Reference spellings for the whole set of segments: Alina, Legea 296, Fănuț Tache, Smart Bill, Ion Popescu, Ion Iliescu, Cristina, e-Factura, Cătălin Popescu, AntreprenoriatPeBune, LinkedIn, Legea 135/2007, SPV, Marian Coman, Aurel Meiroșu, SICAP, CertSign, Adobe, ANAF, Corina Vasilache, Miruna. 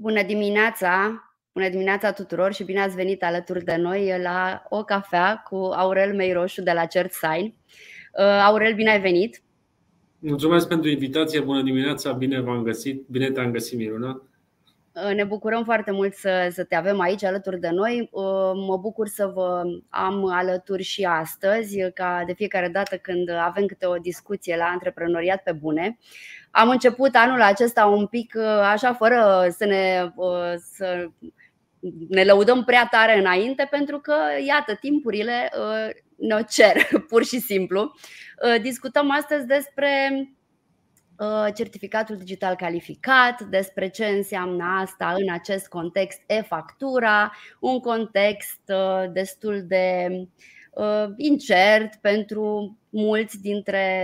Bună dimineața! Bună dimineața tuturor și bine ați venit alături de noi la o cafea cu Aurel Meiroșu de la CertSign. Aurel, bine ai venit! Mulțumesc pentru invitație, bună dimineața, bine v-am găsit, bine te-am găsit, Miruna. Ne bucurăm foarte mult să te avem aici alături de noi. Mă bucur să vă am alături și astăzi, ca de fiecare dată când avem câte o discuție la Antreprenoriat pe Bune. Am început anul acesta un pic așa, fără să ne lăudăm prea tare înainte, pentru că, iată, timpurile ne-o cer, pur și simplu. Discutăm astăzi despre certificatul digital calificat, despre ce înseamnă asta în acest context e-factura, un context destul de incert pentru mulți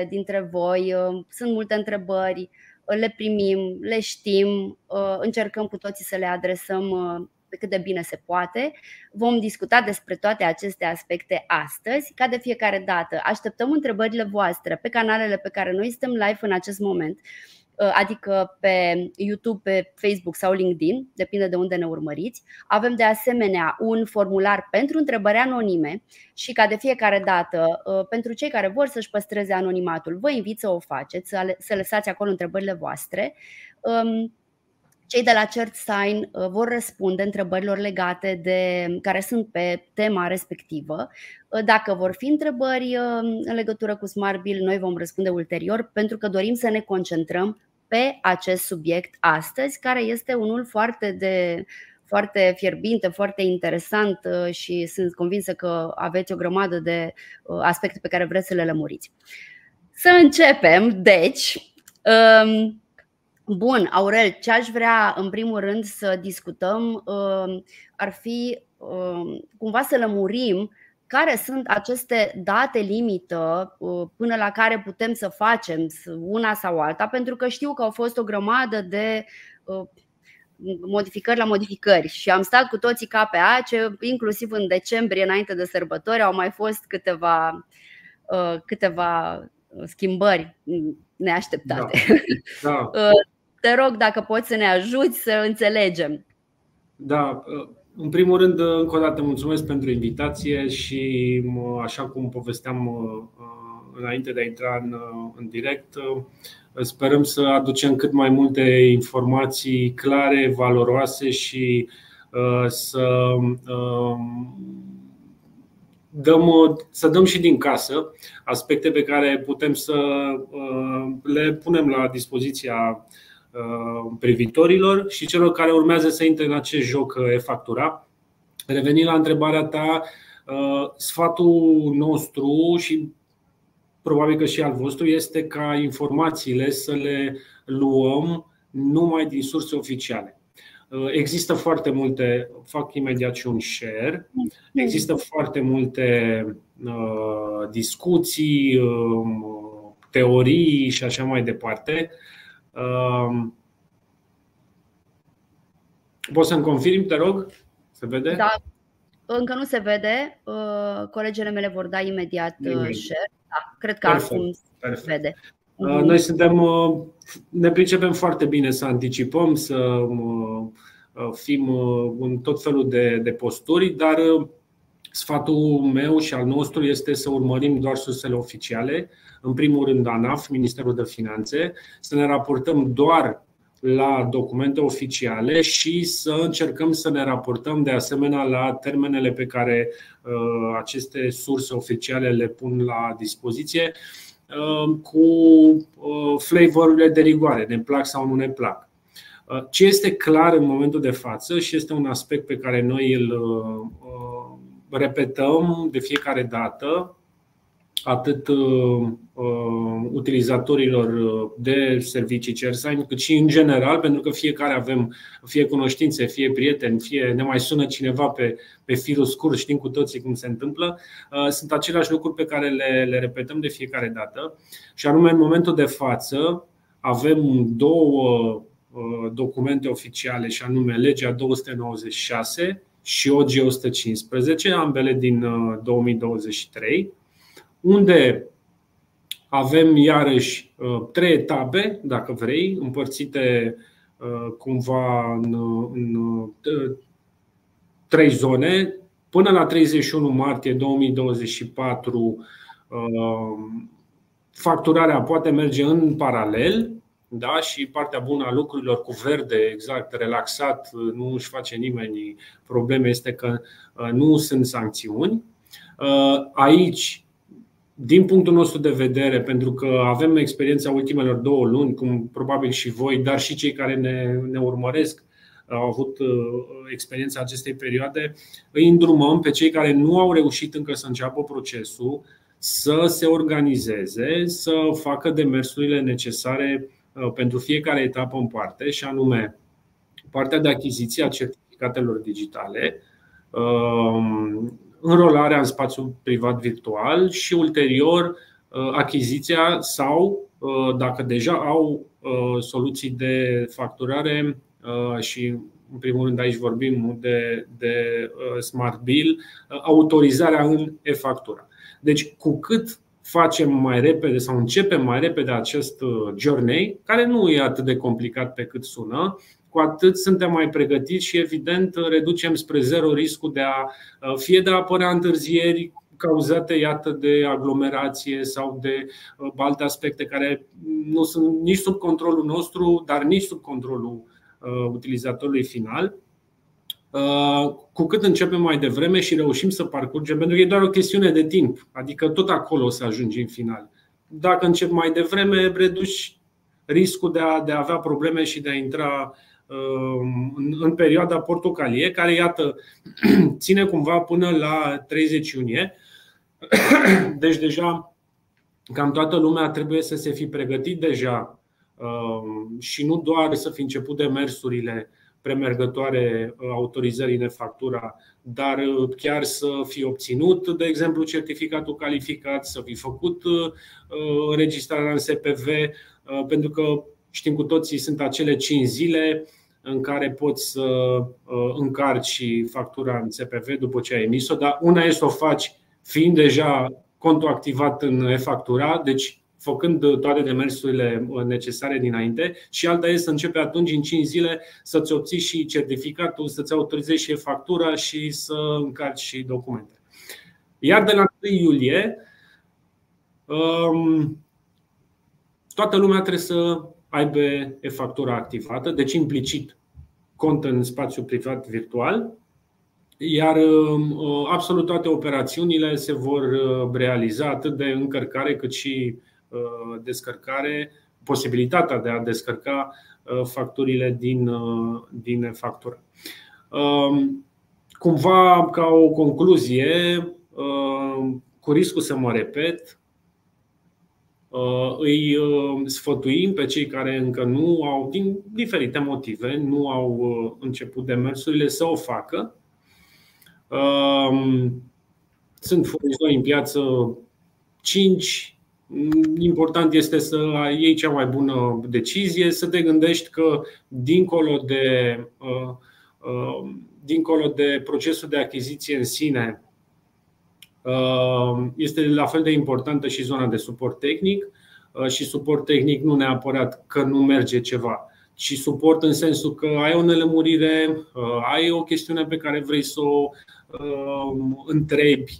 dintre voi. Sunt multe întrebări, le primim, le știm, încercăm cu toții să le adresăm pe cât de bine se poate. Vom discuta despre toate aceste aspecte astăzi. Ca de fiecare dată, așteptăm întrebările voastre pe canalele pe care noi suntem live în acest moment, adică pe YouTube, pe Facebook sau LinkedIn, depinde de unde ne urmăriți. Avem de asemenea un formular pentru întrebări anonime și, ca de fiecare dată, pentru cei care vor să-și păstreze anonimatul, vă invit să o faceți, să lăsați acolo întrebările voastre. Cei de la CertSign vor răspunde întrebărilor legate de care sunt pe tema respectivă. Dacă vor fi întrebări în legătură cu Smart Bill, noi vom răspunde ulterior, pentru că dorim să ne concentrăm pe acest subiect astăzi, care este unul foarte fierbinte, foarte interesant și sunt convinsă că aveți o grămadă de aspecte pe care vreți să le lămuriți. Să începem, deci. Bun, Aurel, ce aș vrea în primul rând să discutăm ar fi cumva să lămurim care sunt aceste date limită până la care putem să facem una sau alta, pentru că știu că au fost o grămadă de modificări la modificări și am stat cu toții cap pe ace, inclusiv în decembrie, înainte de sărbători, au mai fost câteva schimbări neașteptate. Da. Te rog dacă poți să ne ajuți să înțelegem. Da, în primul rând, încă o dată mulțumesc pentru invitație și, așa cum povesteam înainte de a intra în direct, sperăm să aducem cât mai multe informații clare, valoroase și să dăm și din casă aspecte pe care putem să le punem la dispoziția privitorilor și celor care urmează să intre în acest joc e-factura. Revenind la întrebarea ta, sfatul nostru și probabil că și al vostru este ca informațiile să le luăm numai din surse oficiale. Există foarte multe, fac imediat și un share, există foarte multe discuții, teorii și așa mai departe. Poți să-mi confirm, te rog? Se vede? Da, încă nu se vede. Colegele mele vor da imediat share. Da, cred că acum se vede. Noi ne pricepem foarte bine să anticipăm, să fim în tot felul de posturi, dar sfatul meu și al nostru este să urmărim doar sursele oficiale. În primul rând ANAF, Ministerul de Finanțe, să ne raportăm doar la documente oficiale și să încercăm să ne raportăm de asemenea la termenele pe care aceste surse oficiale le pun la dispoziție, cu flavorurile de rigoare, ne plac sau nu ne plac. Ce este clar în momentul de față și este un aspect pe care noi îl repetăm de fiecare dată, atât utilizatorilor de servicii CertSign, cât și în general, pentru că fiecare avem fie cunoștințe, fie prieteni, fie ne mai sună cineva pe firul scurt, știm cu toții cum se întâmplă. Sunt aceleași lucruri pe care le repetăm de fiecare dată și anume, în momentul de față avem două documente oficiale și anume Legea 296 și OG 115, ambele din 2023, unde avem iarăși trei etape, dacă vrei, împărțite cumva în trei zone. Până la 31 martie 2024 facturarea poate merge în paralel, da? Și partea bună a lucrurilor cu verde, exact, relaxat, nu își face nimeni probleme, este că nu sunt sancțiuni. Aici, din punctul nostru de vedere, pentru că avem experiența ultimelor 2 luni, cum probabil și voi, dar și cei care ne urmăresc au avut experiența acestei perioade, îi îndrumăm pe cei care nu au reușit încă să înceapă procesul să se organizeze, să facă demersurile necesare pentru fiecare etapă în parte, și anume partea de achiziție a certificatelor digitale, înrolarea în spațiul privat virtual și ulterior achiziția sau, dacă deja au soluții de facturare, și în primul rând aici vorbim de Smart Bill, autorizarea în e-Factura. Deci cu cât facem mai repede sau începem mai repede acest journey, care nu e atât de complicat pe cât sună, cu atât suntem mai pregătiți și evident reducem spre zero riscul de a fie de a apărea întârzieri cauzate, iată, de aglomerație sau de alte aspecte care nu sunt nici sub controlul nostru, dar nici sub controlul utilizatorului final. Cu cât începem mai devreme și reușim să parcurgem, pentru că e doar o chestiune de timp, adică tot acolo o să ajungi în final. Dacă începi mai devreme, reduci riscul de a avea probleme și de a intra în perioada portocalie, care, iată, ține cumva până la 30 iunie. Deci deja cam toată lumea trebuie să se fi pregătit deja și nu doar să fi început demersurile premergătoare autorizării în factura, dar chiar să fi obținut, de exemplu, certificatul calificat, să fi făcut înregistrarea în SPV, pentru că știm cu toții, sunt acele 5 zile în care poți să încarci factura în SPV după ce ai emis-o, dar una e să o faci fiind deja contul activat în e-factura, deci făcând toate demersurile necesare dinainte, și alta este să începe atunci în 5 zile să-ți obții și certificatul, să-ți autorizezi și e-factura și să încarci și documente. Iar de la 1 iulie toată lumea trebuie să aibă e-factura activată, deci implicit cont în spațiu privat virtual, iar absolut toate operațiunile se vor realiza, atât de încărcare cât și descărcare, posibilitatea de a descărca facturile din e-factură. Cumva, ca o concluzie, cu riscul să mă repet, îi sfătuim pe cei care încă nu au, din diferite motive, nu au început demersurile, să o facă. Sunt furnizori în piață 5. Important este să iei cea mai bună decizie, să te gândești că dincolo de procesul de achiziție în sine, este la fel de importantă și zona de suport tehnic. Și suport tehnic nu neapărat că nu merge ceva, ci suport în sensul că ai o nelămurire, ai o chestiune pe care vrei să o întrebi,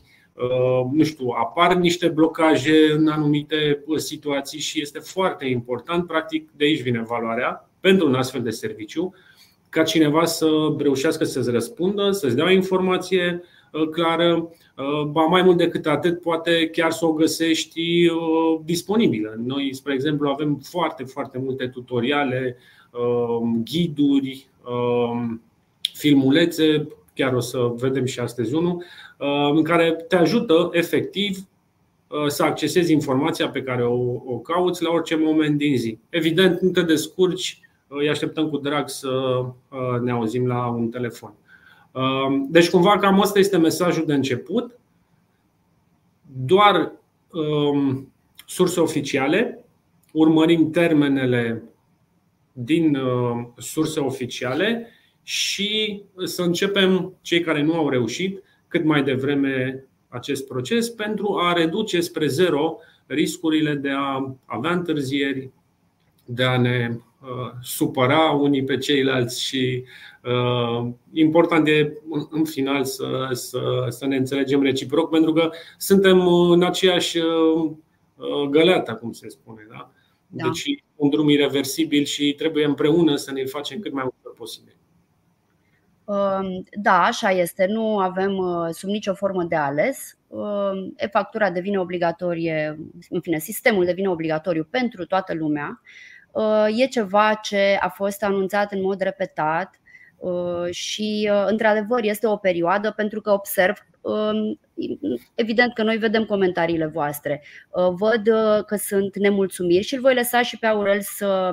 nu știu, apar niște blocaje în anumite situații și este foarte important, practic de aici vine valoarea pentru un astfel de serviciu, ca cineva să reușească să-ți răspundă, să-ți dea informație clară, ba mai mult decât atât, poate chiar să o găsești disponibilă. Noi, spre exemplu, avem foarte, foarte multe tutoriale, ghiduri, filmulețe, chiar o să vedem și astăzi unul, în care te ajută efectiv să accesezi informația pe care o cauți la orice moment din zi. Evident, nu te descurci, îi așteptăm cu drag să ne auzim la un telefon. Deci cumva cam ăsta este mesajul de început. Doar surse oficiale, urmărim termenele din surse oficiale și să începem, cei care nu au reușit, cât mai devreme acest proces, pentru a reduce spre zero riscurile de a avea întârzieri, de a ne supăra unii pe ceilalți și important e în final să ne înțelegem reciproc, pentru că suntem în aceeași găleată, cum se spune, da? Deci un drum ireversibil și trebuie împreună să ne facem cât mai mult posibil. Da, așa este, nu avem sub nicio formă de ales. E-factura devine obligatorie, în fine, sistemul devine obligatoriu pentru toată lumea. E ceva ce a fost anunțat în mod repetat și într-adevăr este o perioadă, pentru că observ, evident că noi vedem comentariile voastre, văd că sunt nemulțumiri și îl voi lăsa și pe Aurel să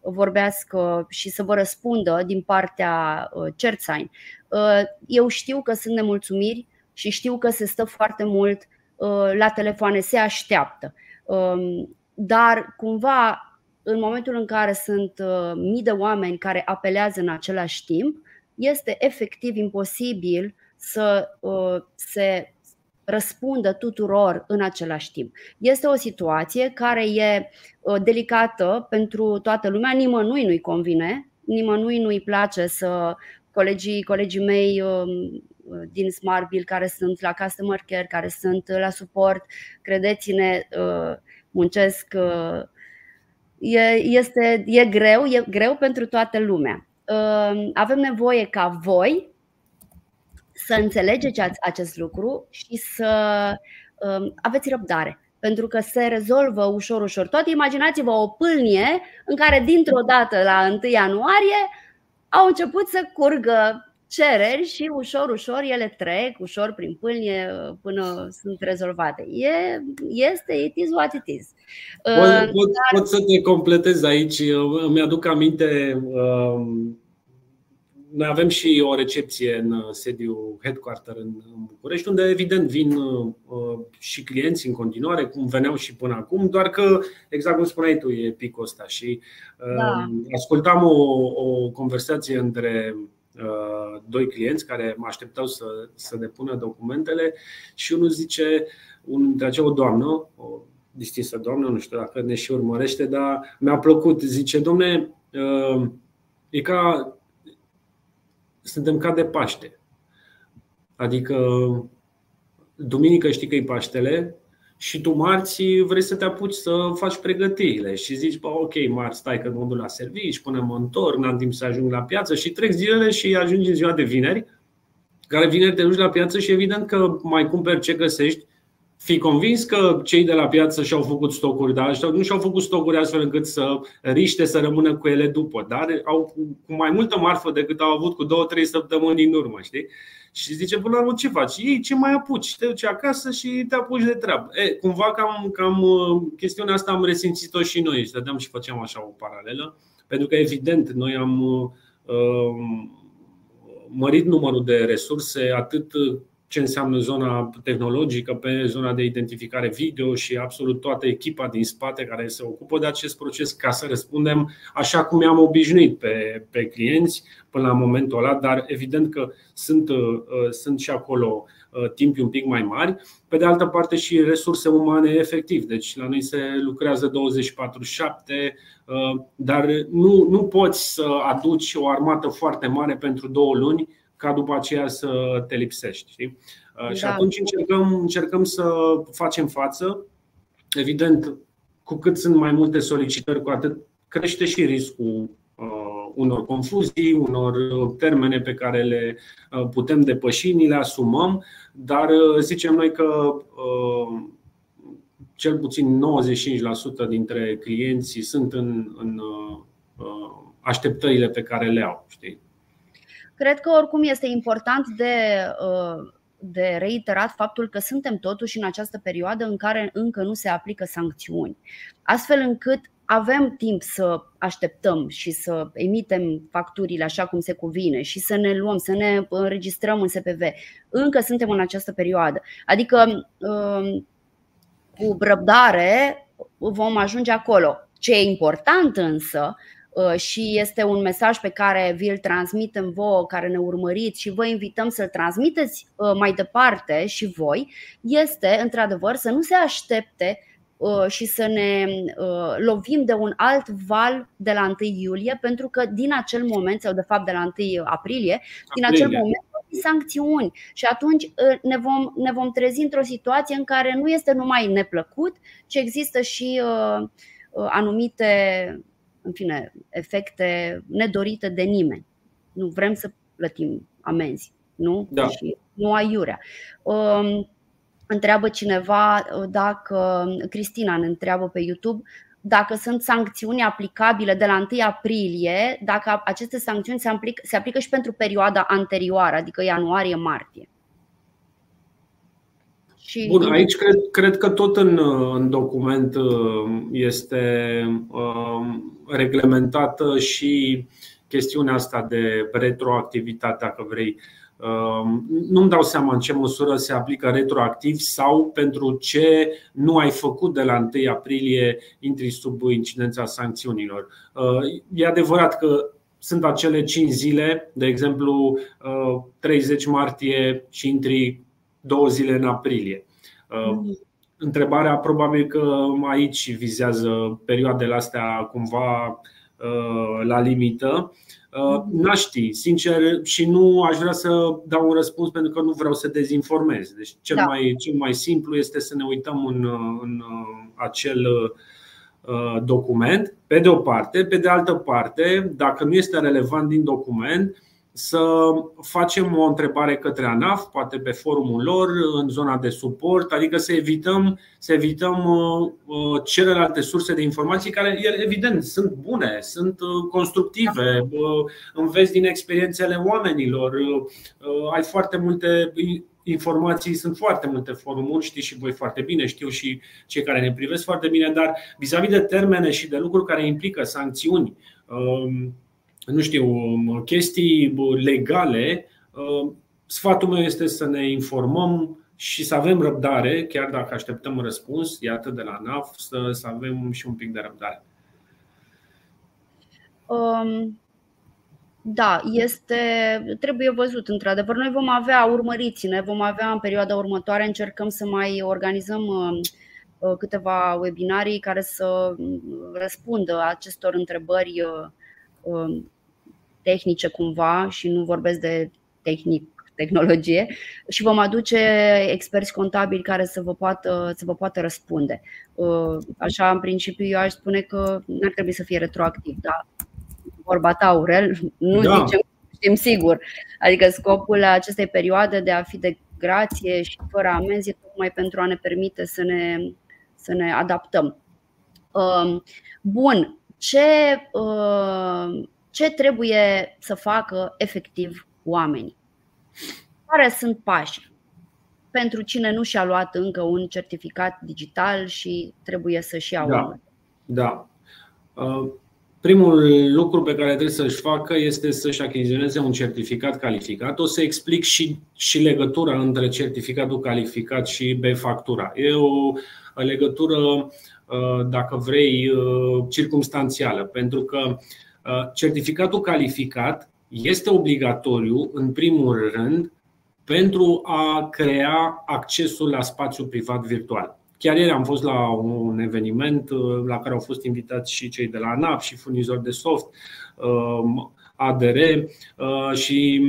vorbească și să vă răspundă din partea CertSign. Eu știu că sunt nemulțumiri și știu că se stă foarte mult la telefoane, se așteaptă, dar cumva în momentul în care sunt mii de oameni care apelează în același timp, este efectiv imposibil să se răspundă tuturor în același timp. Este o situație care e delicată pentru toată lumea, nimănui nu-i convine, nimănui nu-i place să colegii mei din Smart Bill care sunt la customer care, care sunt la suport, credeți-ne, muncesc. E greu pentru toată lumea. Avem nevoie ca voi să înțelegeți acest lucru și să aveți răbdare, pentru că se rezolvă ușor, ușor tot. Imaginați-vă o pâlnie în care dintr-o dată la 1 ianuarie au început să curgă cereri și ușor, ușor ele trec ușor prin pâlnie până sunt rezolvate. It is what it is. Pot să te completez aici. Mi-aduc aminte, noi avem și o recepție în sediul headquarter în București, unde evident vin și clienți în continuare, cum veneau și până acum, doar că, exact cum spuneai tu, e picul ăsta. Și ascultam o conversație între doi clienți care mă așteptau să depună documentele și unul zice, unul dintre acea doamnă, o distinsă doamnă, nu știu dacă ne și urmărește, dar mi-a plăcut, zice, dom'le, e ca, suntem ca de Paște. Adică duminică știi că e Paștele și tu marți vrei să te apuci să faci pregătirile și zici, ok, marți stai că mă duc la servici, până mă întorc, n-am timp să ajung la piață și trec zilele și ajungi în ziua de vineri, care vineri te duci la piață și evident că mai cumperi ce găsești. Fii convins că cei de la piață și-au făcut stocuri, dar nu și-au făcut stocuri astfel încât să riște să rămână cu ele după, dar au cu mai multă marfă decât au avut cu 2-3 săptămâni în urmă, știi? Și zice, până la urmă, ce faci? Ei, ce mai apuci? Te duci acasă și te apuci de treabă. Cumva cam chestiunea asta am resimțit-o și noi, stăteam și făceam așa o paralelă, pentru că evident noi am mărit numărul de resurse, atât ce înseamnă zona tehnologică, pe zona de identificare video și absolut toată echipa din spate care se ocupă de acest proces, ca să răspundem așa cum i-am obișnuit pe clienți până la momentul ăla, dar evident că sunt și acolo timpi un pic mai mari. Pe de altă parte și resurse umane efectiv, deci la noi se lucrează 24/7, dar nu poți să aduci o armată foarte mare pentru 2 luni ca după aceea să te lipsești, știi? Da. Și atunci încercăm să facem față. Evident, cu cât sunt mai multe solicitări, cu atât crește și riscul unor confuzii, unor termene pe care le putem depăși, ni le asumăm. Dar zicem noi că cel puțin 95% dintre clienții sunt în așteptările pe care le au, știi? Cred că oricum este important de reiterat faptul că suntem totuși în această perioadă în care încă nu se aplică sancțiuni, astfel încât avem timp să așteptăm și să emitem facturile așa cum se cuvine și să ne luăm, să ne înregistrăm în SPV. Încă suntem în această perioadă, adică cu răbdare vom ajunge acolo. Ce e important însă, și este un mesaj pe care vi-l transmitem vouă care ne urmăriți și vă invităm să-l transmiteți mai departe și voi, este într-adevăr să nu se aștepte și să ne lovim de un alt val de la 1 iulie, pentru că din acel moment, sau de fapt de la 1 aprilie, din acel moment sancțiuni. Și atunci ne vom trezi într-o situație în care nu este numai neplăcut, ci există și anumite, în fine, efecte nedorite de nimeni. Nu vrem să plătim amenzi, nu? Da. Și nu aiurea. Întreabă cineva, dacă Cristina ne întreabă pe YouTube, dacă sunt sancțiuni aplicabile de la 1 aprilie, dacă aceste sancțiuni se aplică și pentru perioada anterioară, adică ianuarie-martie. Și bun, aici cred că tot în document este reglementată și chestiunea asta de retroactivitate, dacă vrei. Nu-mi dau seama în ce măsură se aplică retroactiv sau pentru ce nu ai făcut de la 1 aprilie intri sub incidența sancțiunilor. E adevărat că sunt acele 5 zile, de exemplu 30 martie și intri 2 zile în aprilie. Întrebarea probabil că aici vizează perioadele astea cumva la limită. N-aș ști, sincer, și nu aș vrea să dau un răspuns pentru că nu vreau să dezinformez. Deci cel mai simplu este să ne uităm în acel document, pe de o parte, pe de altă parte, dacă nu este relevant din document, să facem o întrebare către ANAF, poate pe forumul lor, în zona de suport, adică să evităm celelalte surse de informații care, evident, sunt bune, sunt constructive, înveți din experiențele oamenilor, ai foarte multe informații, sunt foarte multe forumuri, știți și voi foarte bine, știu și cei care ne privesc foarte bine, dar vis-a-vis de termene și de lucruri care implică sancțiuni, nu știu, chestii legale, sfatul meu este să ne informăm și să avem răbdare, chiar dacă așteptăm un răspuns, iată, de la ANAF, să avem și un pic de răbdare. Da, trebuie văzut, într-adevăr. Noi vom avea, urmăriți-ne, vom avea în perioada următoare, încercăm să mai organizăm câteva webinarii care să răspundă acestor întrebări tehnice cumva, și nu vorbesc de tehnologie, și vom aduce experți contabili care să vă poată răspunde. Așa, în principiu, eu aș spune că n-ar trebui să fie retroactiv, dar vorba ta, Aurel, nu știm sigur. Adică scopul acestei perioade de a fi de grație și fără amenzi e tocmai pentru a ne permite să ne adaptăm. Bun. Ce trebuie să facă efectiv oamenii? Care sunt pașii pentru cine nu și-a luat încă un certificat digital și trebuie să și ia unul? Da. Primul lucru pe care trebuie să-și facă este să-și achiziționeze un certificat calificat. O să explic și legătura între certificatul calificat și e-Factura. E o legătură, dacă vrei, circumstanțială, pentru că certificatul calificat este obligatoriu, în primul rând, pentru a crea accesul la spațiu privat virtual. Chiar ieri am fost la un eveniment la care au fost invitați și cei de la ANAF și furnizori de soft, ADR, și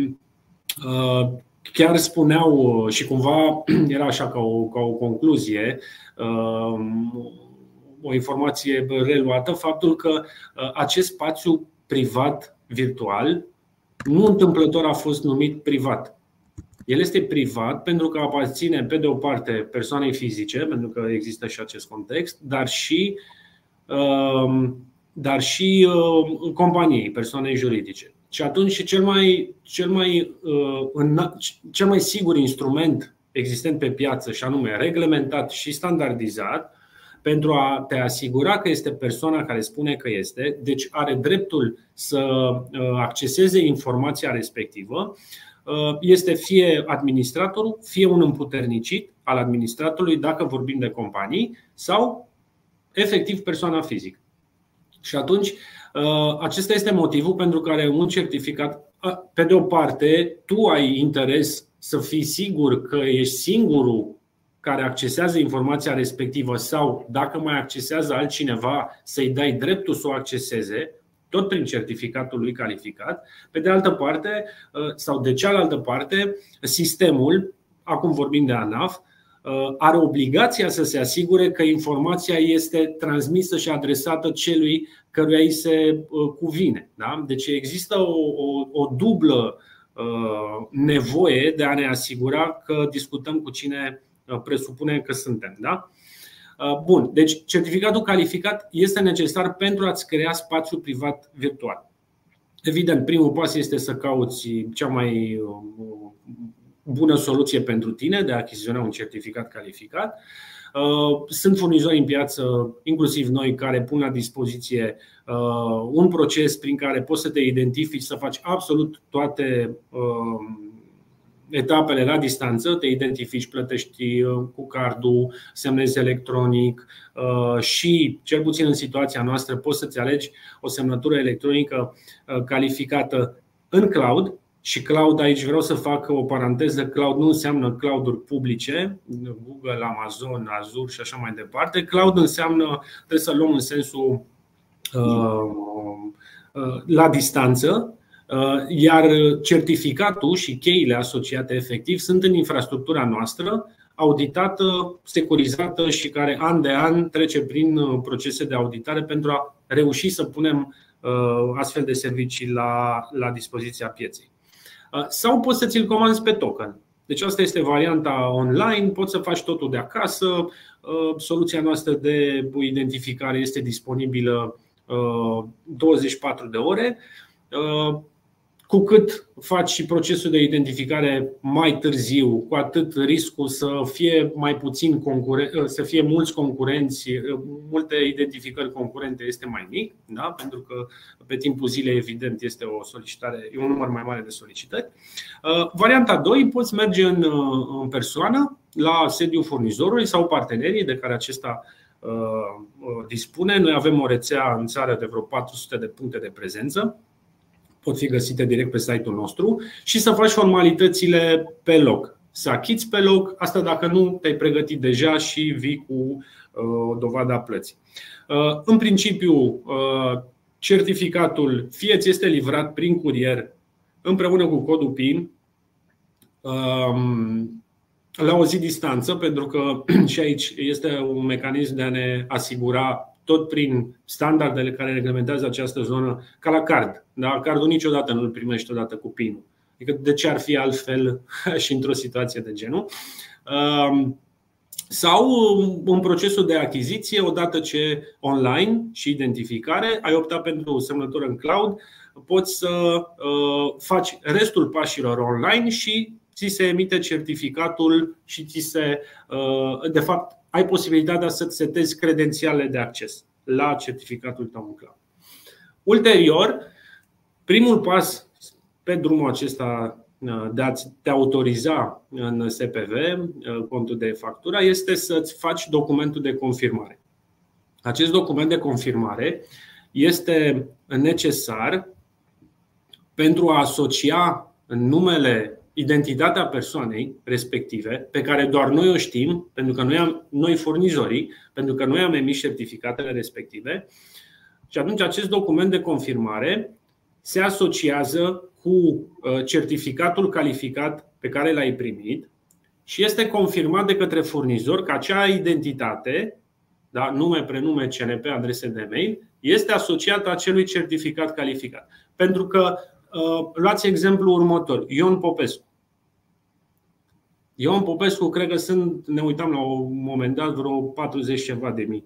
chiar spuneau, și cumva era așa ca o concluzie, o informație reluată, faptul că acest spațiu privat virtual nu întâmplător a fost numit privat. El este privat pentru că aparține, pe de o parte, persoanei fizice, pentru că există și acest context, dar și companiei, persoanei juridice. Și atunci cel mai sigur instrument existent pe piață, și anume reglementat și standardizat, pentru a te asigura că este persoana care spune că este, deci are dreptul să acceseze informația respectivă, este fie administratorul, fie un împuternicit al administratorului, dacă vorbim de companii, sau efectiv persoana fizică. Și atunci acesta este motivul pentru care un certificat, pe de o parte, tu ai interes să fii sigur că ești singurul care accesează informația respectivă sau, dacă mai accesează altcineva, să-i dai dreptul să o acceseze, tot prin certificatul lui calificat. Pe de altă parte, sau de cealaltă parte, sistemul, acum vorbim de ANAF, are obligația să se asigure că informația este transmisă și adresată celui căruia îi se cuvine. Da? Deci există o dublă nevoie de a ne asigura că discutăm cu cine presupunem că suntem. Da? Bun, deci certificatul calificat este necesar pentru a-ți crea spațiu privat virtual. Evident, primul pas este să cauți cea mai bună soluție pentru tine de a achiziționa un certificat calificat. Sunt furnizori în piață, inclusiv noi, care pun la dispoziție un proces prin care poți să te identifici, să faci absolut toate etapele la distanță, te identifici, plătești cu cardul, semnezi electronic și, cel puțin în situația noastră, poți să-ți alegi o semnătură electronică calificată în cloud. Și cloud, aici vreau să fac o paranteză, cloud nu înseamnă clouduri publice, Google, Amazon, Azure și așa mai departe. Cloud înseamnă, trebuie să luăm în sensul la distanță, iar certificatul și cheile asociate efectiv sunt în infrastructura noastră, auditată, securizată și care an de an trece prin procese de auditare pentru a reuși să punem astfel de servicii la dispoziția pieței. Sau poți să ți-l comanzi pe token. Deci asta este varianta online, poți să faci totul de acasă. Soluția noastră de identificare este disponibilă 24 de ore. Cu cât faci și procesul de identificare mai târziu, cu atât riscul să fie mai puțin să fie mulți concurenți, multe identificări concurente este mai mic, da? Pentru că pe timpul zilei evident este o solicitare, e un număr mai mare de solicitări. Varianta 2, poți merge în persoană la sediul furnizorului sau partenerii de care acesta dispune. Noi avem o rețea în țară de vreo 400 de puncte de prezență. Pot fi găsite direct pe site-ul nostru și să faci formalitățile pe loc. Să achiți pe loc, asta dacă nu te-ai pregătit deja și vii cu dovada plății. În principiu, certificatul fie ți este livrat prin curier împreună cu codul PIN la o zi distanță, pentru că și aici este un mecanism de a ne asigura tot prin standardele care reglementează această zonă, ca la card. Dar cardul niciodată nu-l primești odată cu PIN-ul. Adică de ce ar fi altfel și într-o situație de genul? Sau în procesul de achiziție, odată ce online și identificare, ai optat pentru o semnătură în cloud, poți să faci restul pașilor online și ți se emite certificatul și ți se, de fapt, ai posibilitatea să-ți setezi credențiale de acces la certificatul tău în cloud. Ulterior, primul pas pe drumul acesta de a te autoriza în SPV, contul de e-Factura, este să-ți faci documentul de confirmare. Acest document de confirmare este necesar pentru a asocia numele, identitatea persoanei respective, pe care doar noi o știm, pentru că noi furnizorii, pentru că noi am emis certificatele respective. Și atunci acest document de confirmare se asociază cu certificatul calificat pe care l-ai primit și este confirmat de către furnizor că acea identitate, da, nume, prenume, CNP, adrese de mail, este asociată acelui certificat calificat. Pentru că luați exemplul următor, Ion Popescu. Ion Popescu, cred că ne uitam la un moment dat, vreo 40 ceva de mii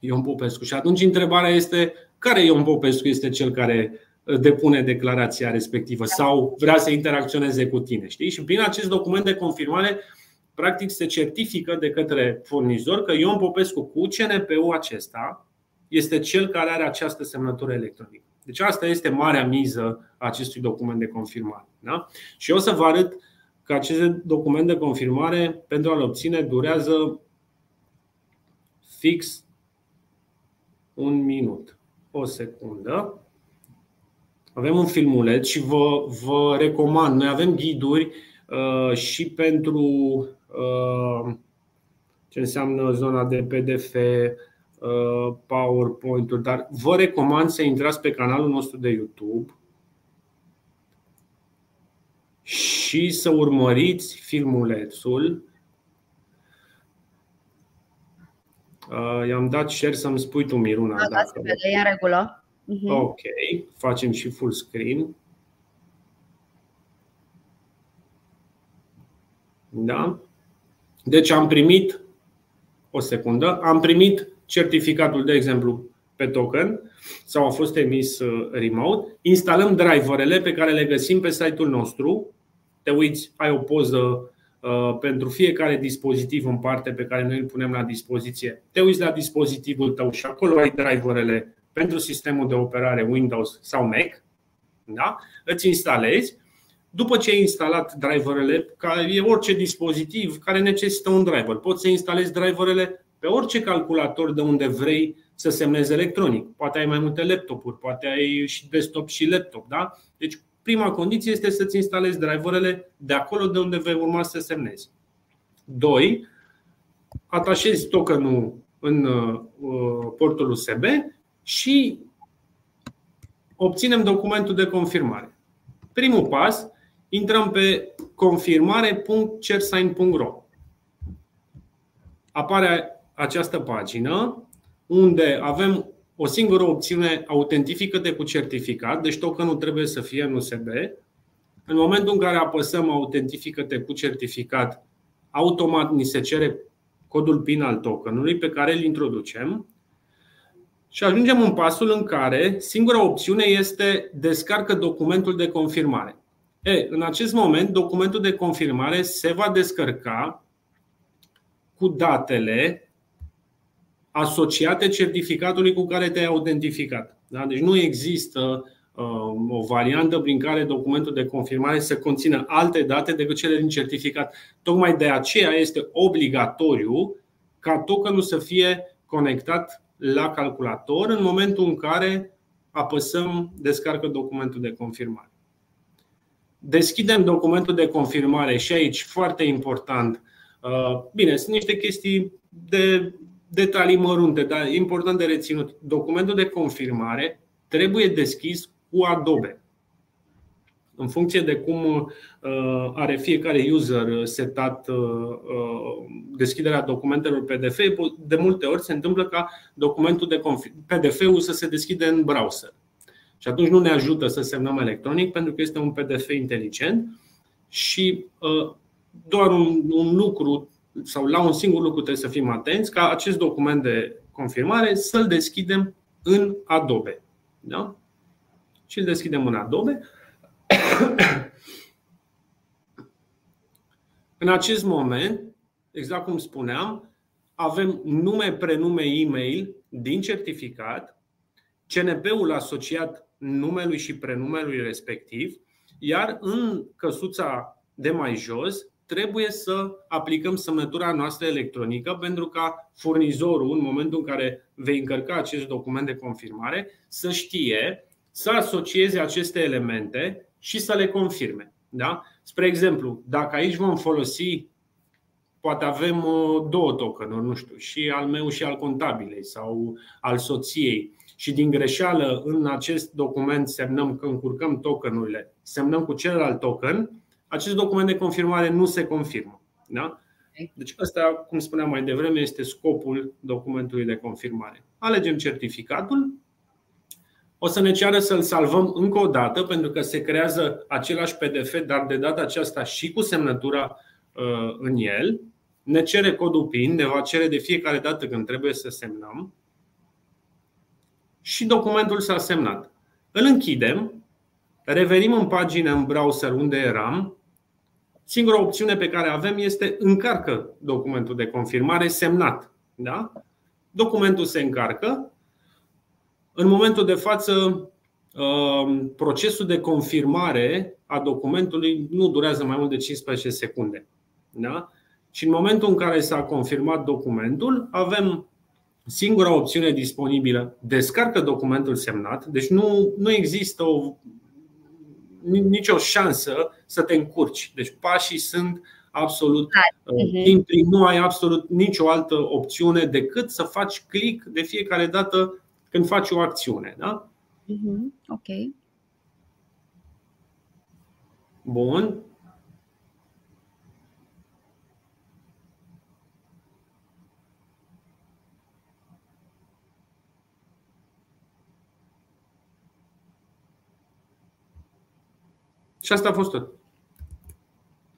Ion Popescu. Și atunci întrebarea este, care Ion Popescu este cel care depune declarația respectivă sau vrea să interacționeze cu tine, știi? Și prin acest document de confirmare, practic se certifică de către furnizor că Ion Popescu cu CNP-ul acesta este cel care are această semnătură electronică. Deci asta este marea miză a acestui document de confirmare, da? Și eu o să vă arăt că acest document de confirmare, pentru a-l obține, durează fix un minut, o secundă. Avem un filmuleț și vă recomand. Noi avem ghiduri și pentru ce înseamnă zona de PDF, PowerPoint-uri, dar vă recomand să intrați pe canalul nostru de YouTube și să urmăriți filmulețul. I-am dat share să-mi spui tu, Miruna. Da, dacă e în regulă. Ok, facem și full screen. Da? Deci am primit, o secundă, am primit certificatul, de exemplu, pe token sau a fost emis remote. Instalăm driverele pe care le găsim pe site-ul nostru. Te uiți, ai o poză pentru fiecare dispozitiv în parte pe care noi îl punem la dispoziție. Te uiți la dispozitivul tău și acolo ai driverele pentru sistemul de operare Windows sau Mac. Da? Îți instalezi. După ce ai instalat driverele, care e orice dispozitiv care necesită un driver, poți să instalezi driverele pe orice calculator de unde vrei să semnezi electronic. Poate ai mai multe laptopuri, poate ai și desktop și laptop, da? Deci prima condiție este să-ți instalezi driverele de acolo de unde vei urma să semnezi. 2. Atașezi tokenul în portul USB și obținem documentul de confirmare. Primul pas, intrăm pe confirmare.certsign.ro. Apare această pagină unde avem o singură opțiune, autentifică-te cu certificat, deci tokenul trebuie să fie în USB. În momentul în care apăsăm autentifică-te cu certificat, automat ni se cere codul PIN al tokenului pe care îl introducem. Și ajungem în pasul în care singura opțiune este descarcă documentul de confirmare. În acest moment, documentul de confirmare se va descărca cu datele asociate certificatului cu care te-ai autentificat. Deci nu există o variantă prin care documentul de confirmare să conțină alte date decât cele din certificat. Tocmai de aceea este obligatoriu ca tokenul să fie conectat la calculator în momentul în care apăsăm descarcă documentul de confirmare. Deschidem documentul de confirmare și aici, foarte important, bine, sunt niște chestii de detalii mărunte, dar e important de reținut. Documentul de confirmare trebuie deschis cu Adobe. În funcție de cum are fiecare user setat deschiderea documentelor PDF, de multe ori se întâmplă ca documentul de PDF-ul să se deschide în browser. Și atunci nu ne ajută să semnăm electronic pentru că este un PDF inteligent și doar un lucru sau la un singur lucru trebuie să fim atenți, ca acest document de confirmare să-l deschidem în Adobe. Da? Și îl deschidem în Adobe. În acest moment, exact cum spuneam, avem nume, prenume, e-mail din certificat, CNP-ul asociat numelui și prenumelui respectiv, iar în căsuța de mai jos trebuie să aplicăm semnătura noastră electronică pentru ca furnizorul, în momentul în care vei încărca acest document de confirmare, să știe să asocieze aceste elemente și să le confirme. Da? Spre exemplu, dacă aici vom folosi, poate avem două tokenuri, nu știu, și al meu și al contabilei sau al soției, și din greșeală în acest document semnăm că încurcăm tokenurile, semnăm cu celălalt token, acest document de confirmare nu se confirmă. Da? Deci ăsta, cum spuneam mai devreme, este scopul documentului de confirmare. Alegem certificatul. O să ne ceară să-l salvăm încă o dată, pentru că se creează același PDF, dar de data aceasta și cu semnătura în el. Ne cere codul PIN, ne va cere de fiecare dată când trebuie să semnăm. Și documentul s-a semnat. Îl închidem, revenim în pagină, în browser unde eram. Singura opțiune pe care avem este încarcă documentul de confirmare semnat. Da? Documentul se încarcă. În momentul de față, procesul de confirmare a documentului nu durează mai mult de 15 secunde. Da? Și în momentul în care s-a confirmat documentul, avem singura opțiune disponibilă, descarcă documentul semnat. Deci nu există nicio șansă să te încurci. Deci pașii sunt absolut intri, nu ai absolut nicio altă opțiune decât să faci click de fiecare dată când faci o acțiune, da? Ok. Bun. Și asta a fost tot.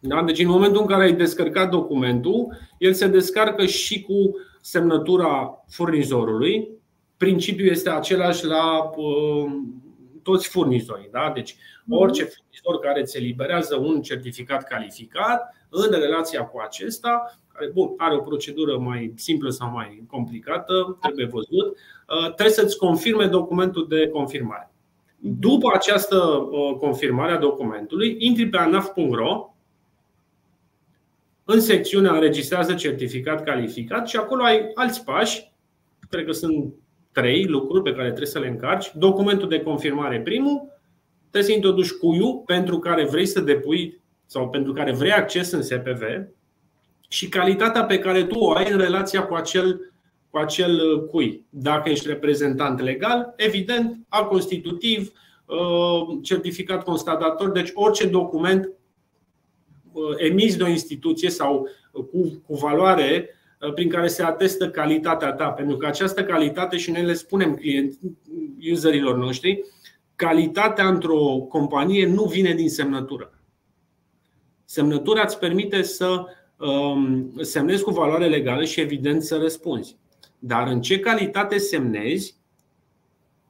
Da? Deci în momentul în care ai descărcat documentul, el se descarcă și cu semnătura furnizorului. Principiul este același la toți furnizorii, da? Deci orice furnizor care îți eliberează un certificat calificat, în relația cu acesta, care bun, are o procedură mai simplă sau mai complicată, trebuie văzut, trebuie să-ți confirme documentul de confirmare. După această confirmare a documentului, intri pe anaf.ro, în secțiunea înregistrează certificat calificat și acolo ai alți pași, cred că sunt 3 lucruri pe care trebuie să le încarci. Documentul de confirmare primul, trebuie să introduci cuiul pentru care vrei să depui sau pentru care vrei acces în SPV și calitatea pe care tu o ai în relația cu acel cui. Dacă ești reprezentant legal, evident, act constitutiv, certificat constatator, deci orice document emis de o instituție sau cu valoare prin care se atestă calitatea ta, pentru că această calitate, și noi le spunem userilor noștri, calitatea într-o companie nu vine din semnătură. Semnătura îți permite să semnezi cu valoare legală și evident să răspunzi. Dar în ce calitate semnezi,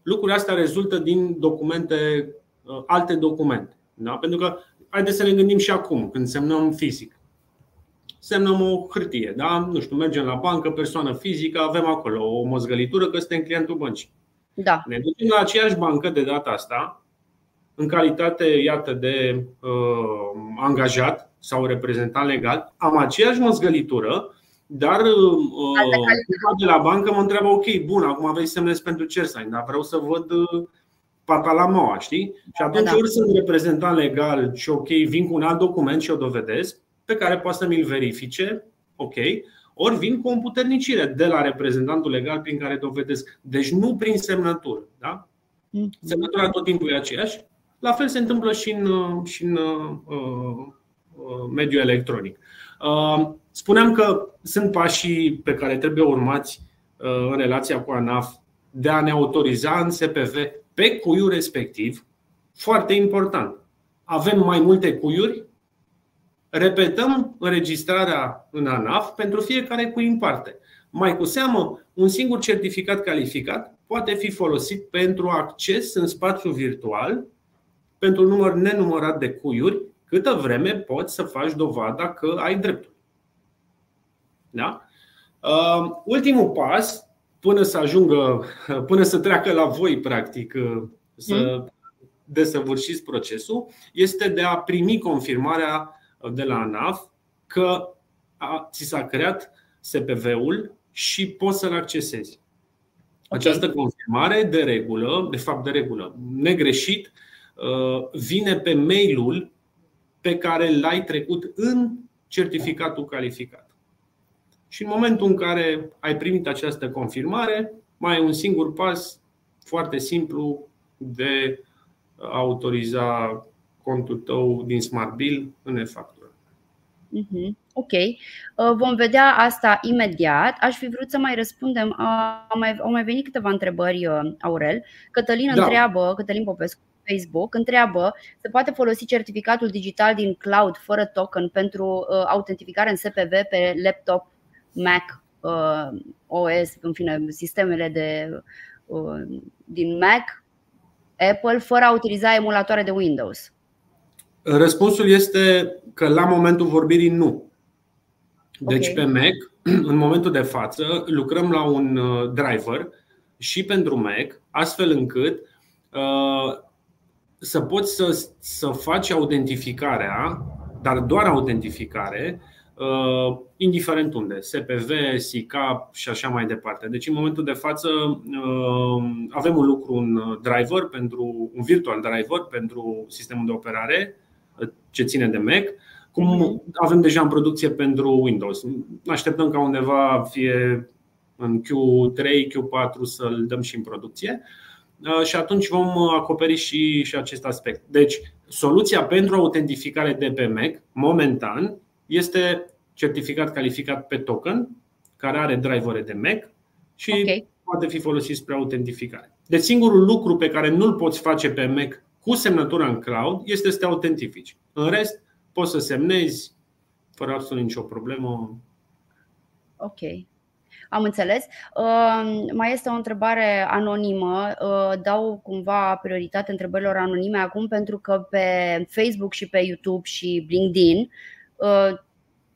lucrurile astea rezultă din alte documente, da? Pentru că haideți să ne gândim și acum, când semnăm fizic. Semnăm o hârtie, da? Nu știu, mergem la bancă, persoană fizică, avem acolo o mozgălitură că suntem clientul băncii. Da. Ne ducem la aceeași bancă de data asta, în calitate, iată, de angajat sau reprezentant legal. Am aceeași mozgălitură, dar de la bancă mă întreabă: ok, bun, acum vrei să semnezi pentru CertSign, dar vreau să văd patalamoa, știi? Și atunci ori sunt reprezentant legal și ok, vin cu un alt document și o dovedesc pe care poate să mi-l verifice, ok, ori vin cu o împuternicire de la reprezentantul legal prin care dovedesc. Deci nu prin semnătură, da? Semnătura tot timpul e aceeași. La fel se întâmplă și în mediul electronic. Spuneam că sunt pașii pe care trebuie urmați în relația cu ANAF de a ne autoriza în SPV pe cuiul respectiv. Foarte important. Avem mai multe cuiuri. Repetăm înregistrarea în ANAF pentru fiecare cui în parte. Mai cu seamă, un singur certificat calificat poate fi folosit pentru acces în spațiu virtual pentru număr nenumărat de cuiuri, câtă vreme poți să faci dovada că ai dreptul. Da? Ultimul pas, până să treacă la voi, practic, să desăvârșiți procesul, este de a primi confirmarea de la ANAF că ți s-a creat SPV-ul și poți să-l accesezi. Această confirmare de regulă, negreșit, vine pe mail-ul pe care l-ai trecut în certificatul calificat. Și în momentul în care ai primit această confirmare, mai e un singur pas foarte simplu de a autoriza contul tău din Smart Bill în e-Factura. Ok. Vom vedea asta imediat. Aș fi vrut să mai răspundem. Au mai venit câteva întrebări, Aurel. Cătălin Popescu, Facebook, întreabă: se poate folosi certificatul digital din cloud fără token pentru autentificare în SPV pe laptop, Mac, OS, în fine, sistemele din Mac, Apple, fără a utiliza emulatoare de Windows? Răspunsul este că la momentul vorbirii nu. Deci pe Mac, în momentul de față, lucrăm la un driver și pentru Mac, astfel încât să poți să faci autentificarea, dar doar autentificare, indiferent unde, SPV, SICAP și așa mai departe. Deci în momentul de față avem un lucru, un virtual driver pentru sistemul de operare ce ține de Mac cum avem deja în producție pentru Windows. Așteptăm ca undeva fie în Q3, Q4 să-l dăm și în producție și atunci vom acoperi și acest aspect. Deci, soluția pentru autentificare de pe Mac momentan este certificat calificat pe token, care are drivere de Mac și poate fi folosit spre autentificare. Deci singurul lucru pe care nu-l poți face pe Mac cu semnătura în cloud este să te autentifici. În rest, poți să semnezi fără absolut nicio problemă. Ok. Am înțeles. Mai este o întrebare anonimă. Dau cumva prioritate întrebărilor anonime acum pentru că pe Facebook și pe YouTube și LinkedIn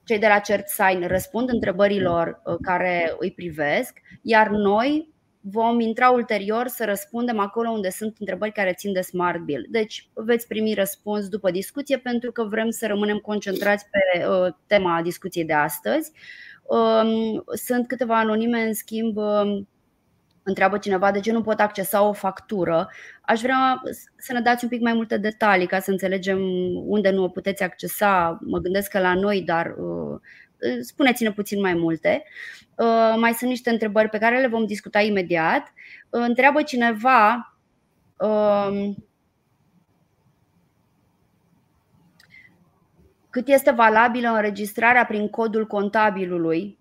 cei de la CertSign răspund întrebărilor care îi privesc, iar noi vom intra ulterior să răspundem acolo unde sunt întrebări care țin de Smart Bill. Deci veți primi răspuns după discuție pentru că vrem să rămânem concentrați pe tema discuției de astăzi. Sunt câteva anonime, în schimb, întreabă cineva de ce nu pot accesa o factură. Aș vrea să ne dați un pic mai multe detalii ca să înțelegem unde nu o puteți accesa. Mă gândesc că la noi, dar spuneți-ne puțin mai multe. Mai sunt niște întrebări pe care le vom discuta imediat. Întreabă cineva cât este valabilă înregistrarea prin codul contabilului.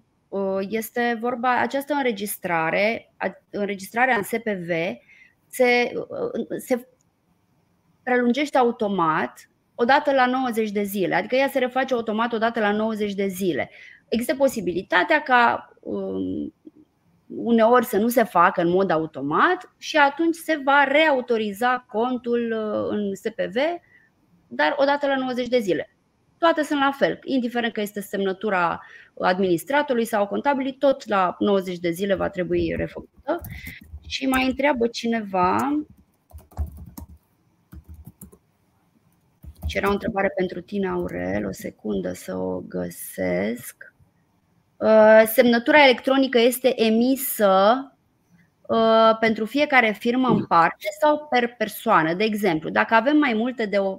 Este vorba, această înregistrare, înregistrarea în SPV se prelungește automat odată la 90 de zile, adică ea se reface automat odată la 90 de zile. Există posibilitatea ca uneori să nu se facă în mod automat și atunci se va reautoriza contul în SPV, dar odată la 90 de zile. Toate sunt la fel, indiferent că este semnătura administratorului sau contabilului, tot la 90 de zile va trebui refăcută. Și mai întreabă cineva, și era o întrebare pentru tine, Aurel, o secundă să o găsesc. Semnătura electronică este emisă pentru fiecare firmă în parte sau per persoană. De exemplu, dacă avem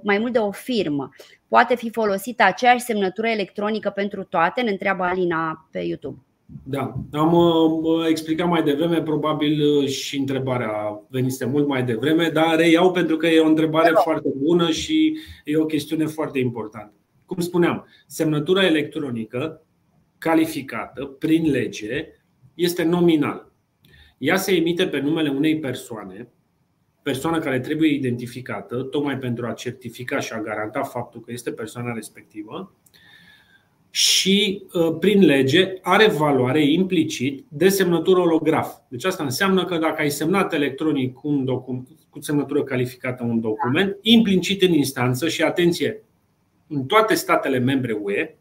mai mult de o firmă, poate fi folosită aceeași semnătură electronică pentru toate? Ne întreabă Alina pe YouTube. Da, am explicat mai devreme, probabil și întrebarea venise mult mai devreme, dar reiau pentru că e o întrebare foarte bună și e o chestiune foarte importantă. Cum spuneam, semnătura electronică calificată prin lege este nominală. Ea se emite pe numele unei persoane, persoană care trebuie identificată, tocmai pentru a certifica și a garanta faptul că este persoana respectivă și prin lege are valoare implicit de semnătură olograf. Deci asta înseamnă că dacă ai semnat electronic un document, cu semnătură calificată un document, implicit în instanță și atenție, în toate statele membre UE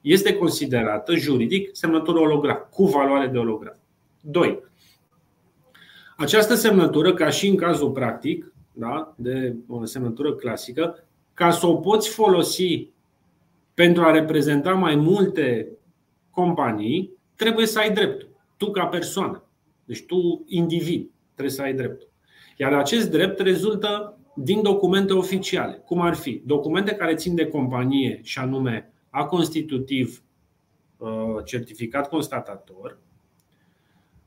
este considerată juridic semnătură olograf cu valoare de olograf. 2. Această semnătură, ca și în cazul practic, da, de o semnătură clasică, ca să o poți folosi pentru a reprezenta mai multe companii, trebuie să ai dreptul. Tu ca persoană, deci tu individ, trebuie să ai dreptul. Iar acest drept rezultă din documente oficiale, cum ar fi documente care țin de companie și anume a constitutiv, certificat constatator,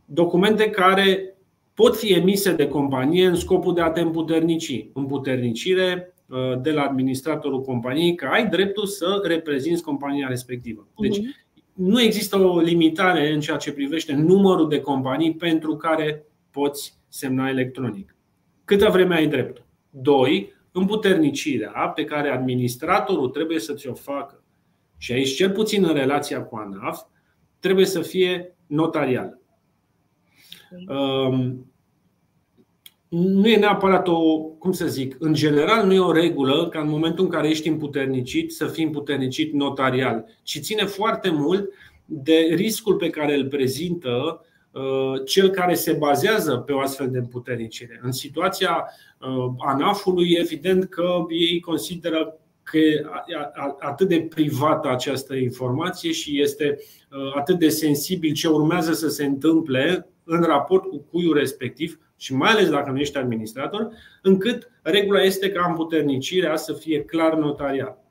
documente care pot fi emise de companie în scopul de a te împuternici. Împuternicire de la administratorul companiei că ai dreptul să reprezinți compania respectivă. Deci nu există o limitare în ceea ce privește numărul de companii pentru care poți semna electronic. Câtă vreme ai dreptul. 2. Împuternicirea pe care administratorul trebuie să ți-o facă. Și aici, cel puțin în relația cu ANAF, trebuie să fie notarială. Nu e neapărat o, cum să zic, în general nu e o regulă ca în momentul în care ești împuternicit să fii împuternicit notarial, ci ține foarte mult de riscul pe care îl prezintă cel care se bazează pe o astfel de împuternicire. În situația ANAF-ului, evident că ei consideră că e atât de privată această informație și este atât de sensibil ce urmează să se întâmple în raport cu cuiul respectiv și mai ales dacă nu ești administrator, încât regula este ca împuternicirea să fie clar notarială.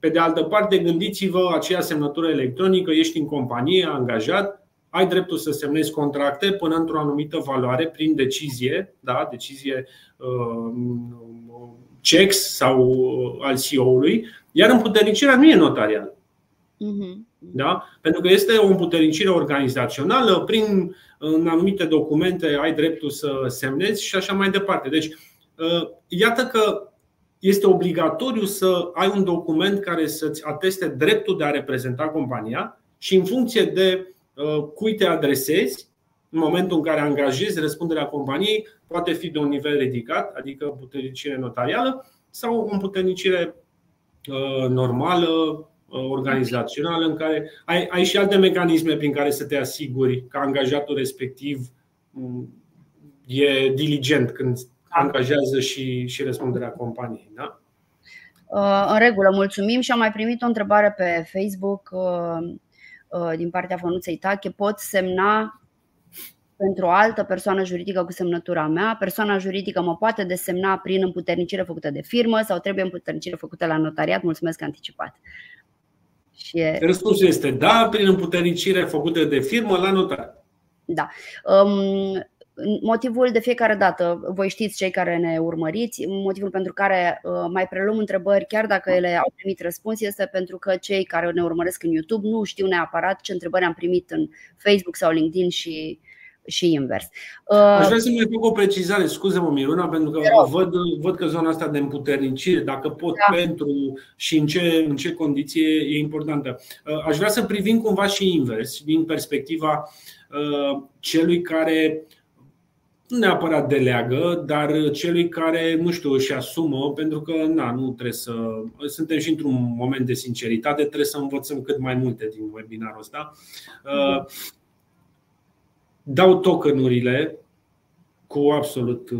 Pe de altă parte, gândiți-vă, aceea semnătură electronică, ești în companie, angajat, ai dreptul să semnezi contracte până într-o anumită valoare prin decizie, da, decizie CEX sau al CEO-ului, iar împuternicirea nu e notarială. Da? Pentru că este o împuternicire organizațională, prin anumite documente ai dreptul să semnezi și așa mai departe. Deci, iată că este obligatoriu să ai un document care să-ți ateste dreptul de a reprezenta compania și în funcție de cui te adresezi, în momentul în care angajezi, răspunderea companiei poate fi de un nivel ridicat, adică împuternicire notarială sau împuternicire normală, organizațională, în care ai și alte mecanisme prin care să te asiguri că angajatul respectiv e diligent când angajează și răspunderea companiei, da? În regulă, mulțumim. Și am mai primit o întrebare pe Facebook din partea Fănuței Tache. Pot semna pentru o altă persoană juridică cu semnătura mea? Persoana juridică mă poate desemna prin împuternicire făcută de firmă sau trebuie împuternicire făcută la notariat? Mulțumesc anticipat. Răspunsul este da, prin împuternicire făcută de firmă la notariat. Da. Motivul de fiecare dată, voi știți cei care ne urmăriți, motivul pentru care mai preluăm întrebări chiar dacă ele au primit răspuns este pentru că cei care ne urmăresc în YouTube nu știu neapărat ce întrebări am primit în Facebook sau LinkedIn și invers. Aș vrea să mai fac o precizare, scuze-mă Miruna, pentru că văd că zona asta de împuternicire, dacă pot pentru și în ce condiție e importantă. Aș vrea să privim cumva și invers, din perspectiva celui care nu neapărat deleagă, dar celui care, nu știu, își asumă, pentru că nu trebuie să... Suntem și într-un moment de sinceritate, trebuie să învățăm cât mai multe din webinarul ăsta. Dau token-urile cu absolut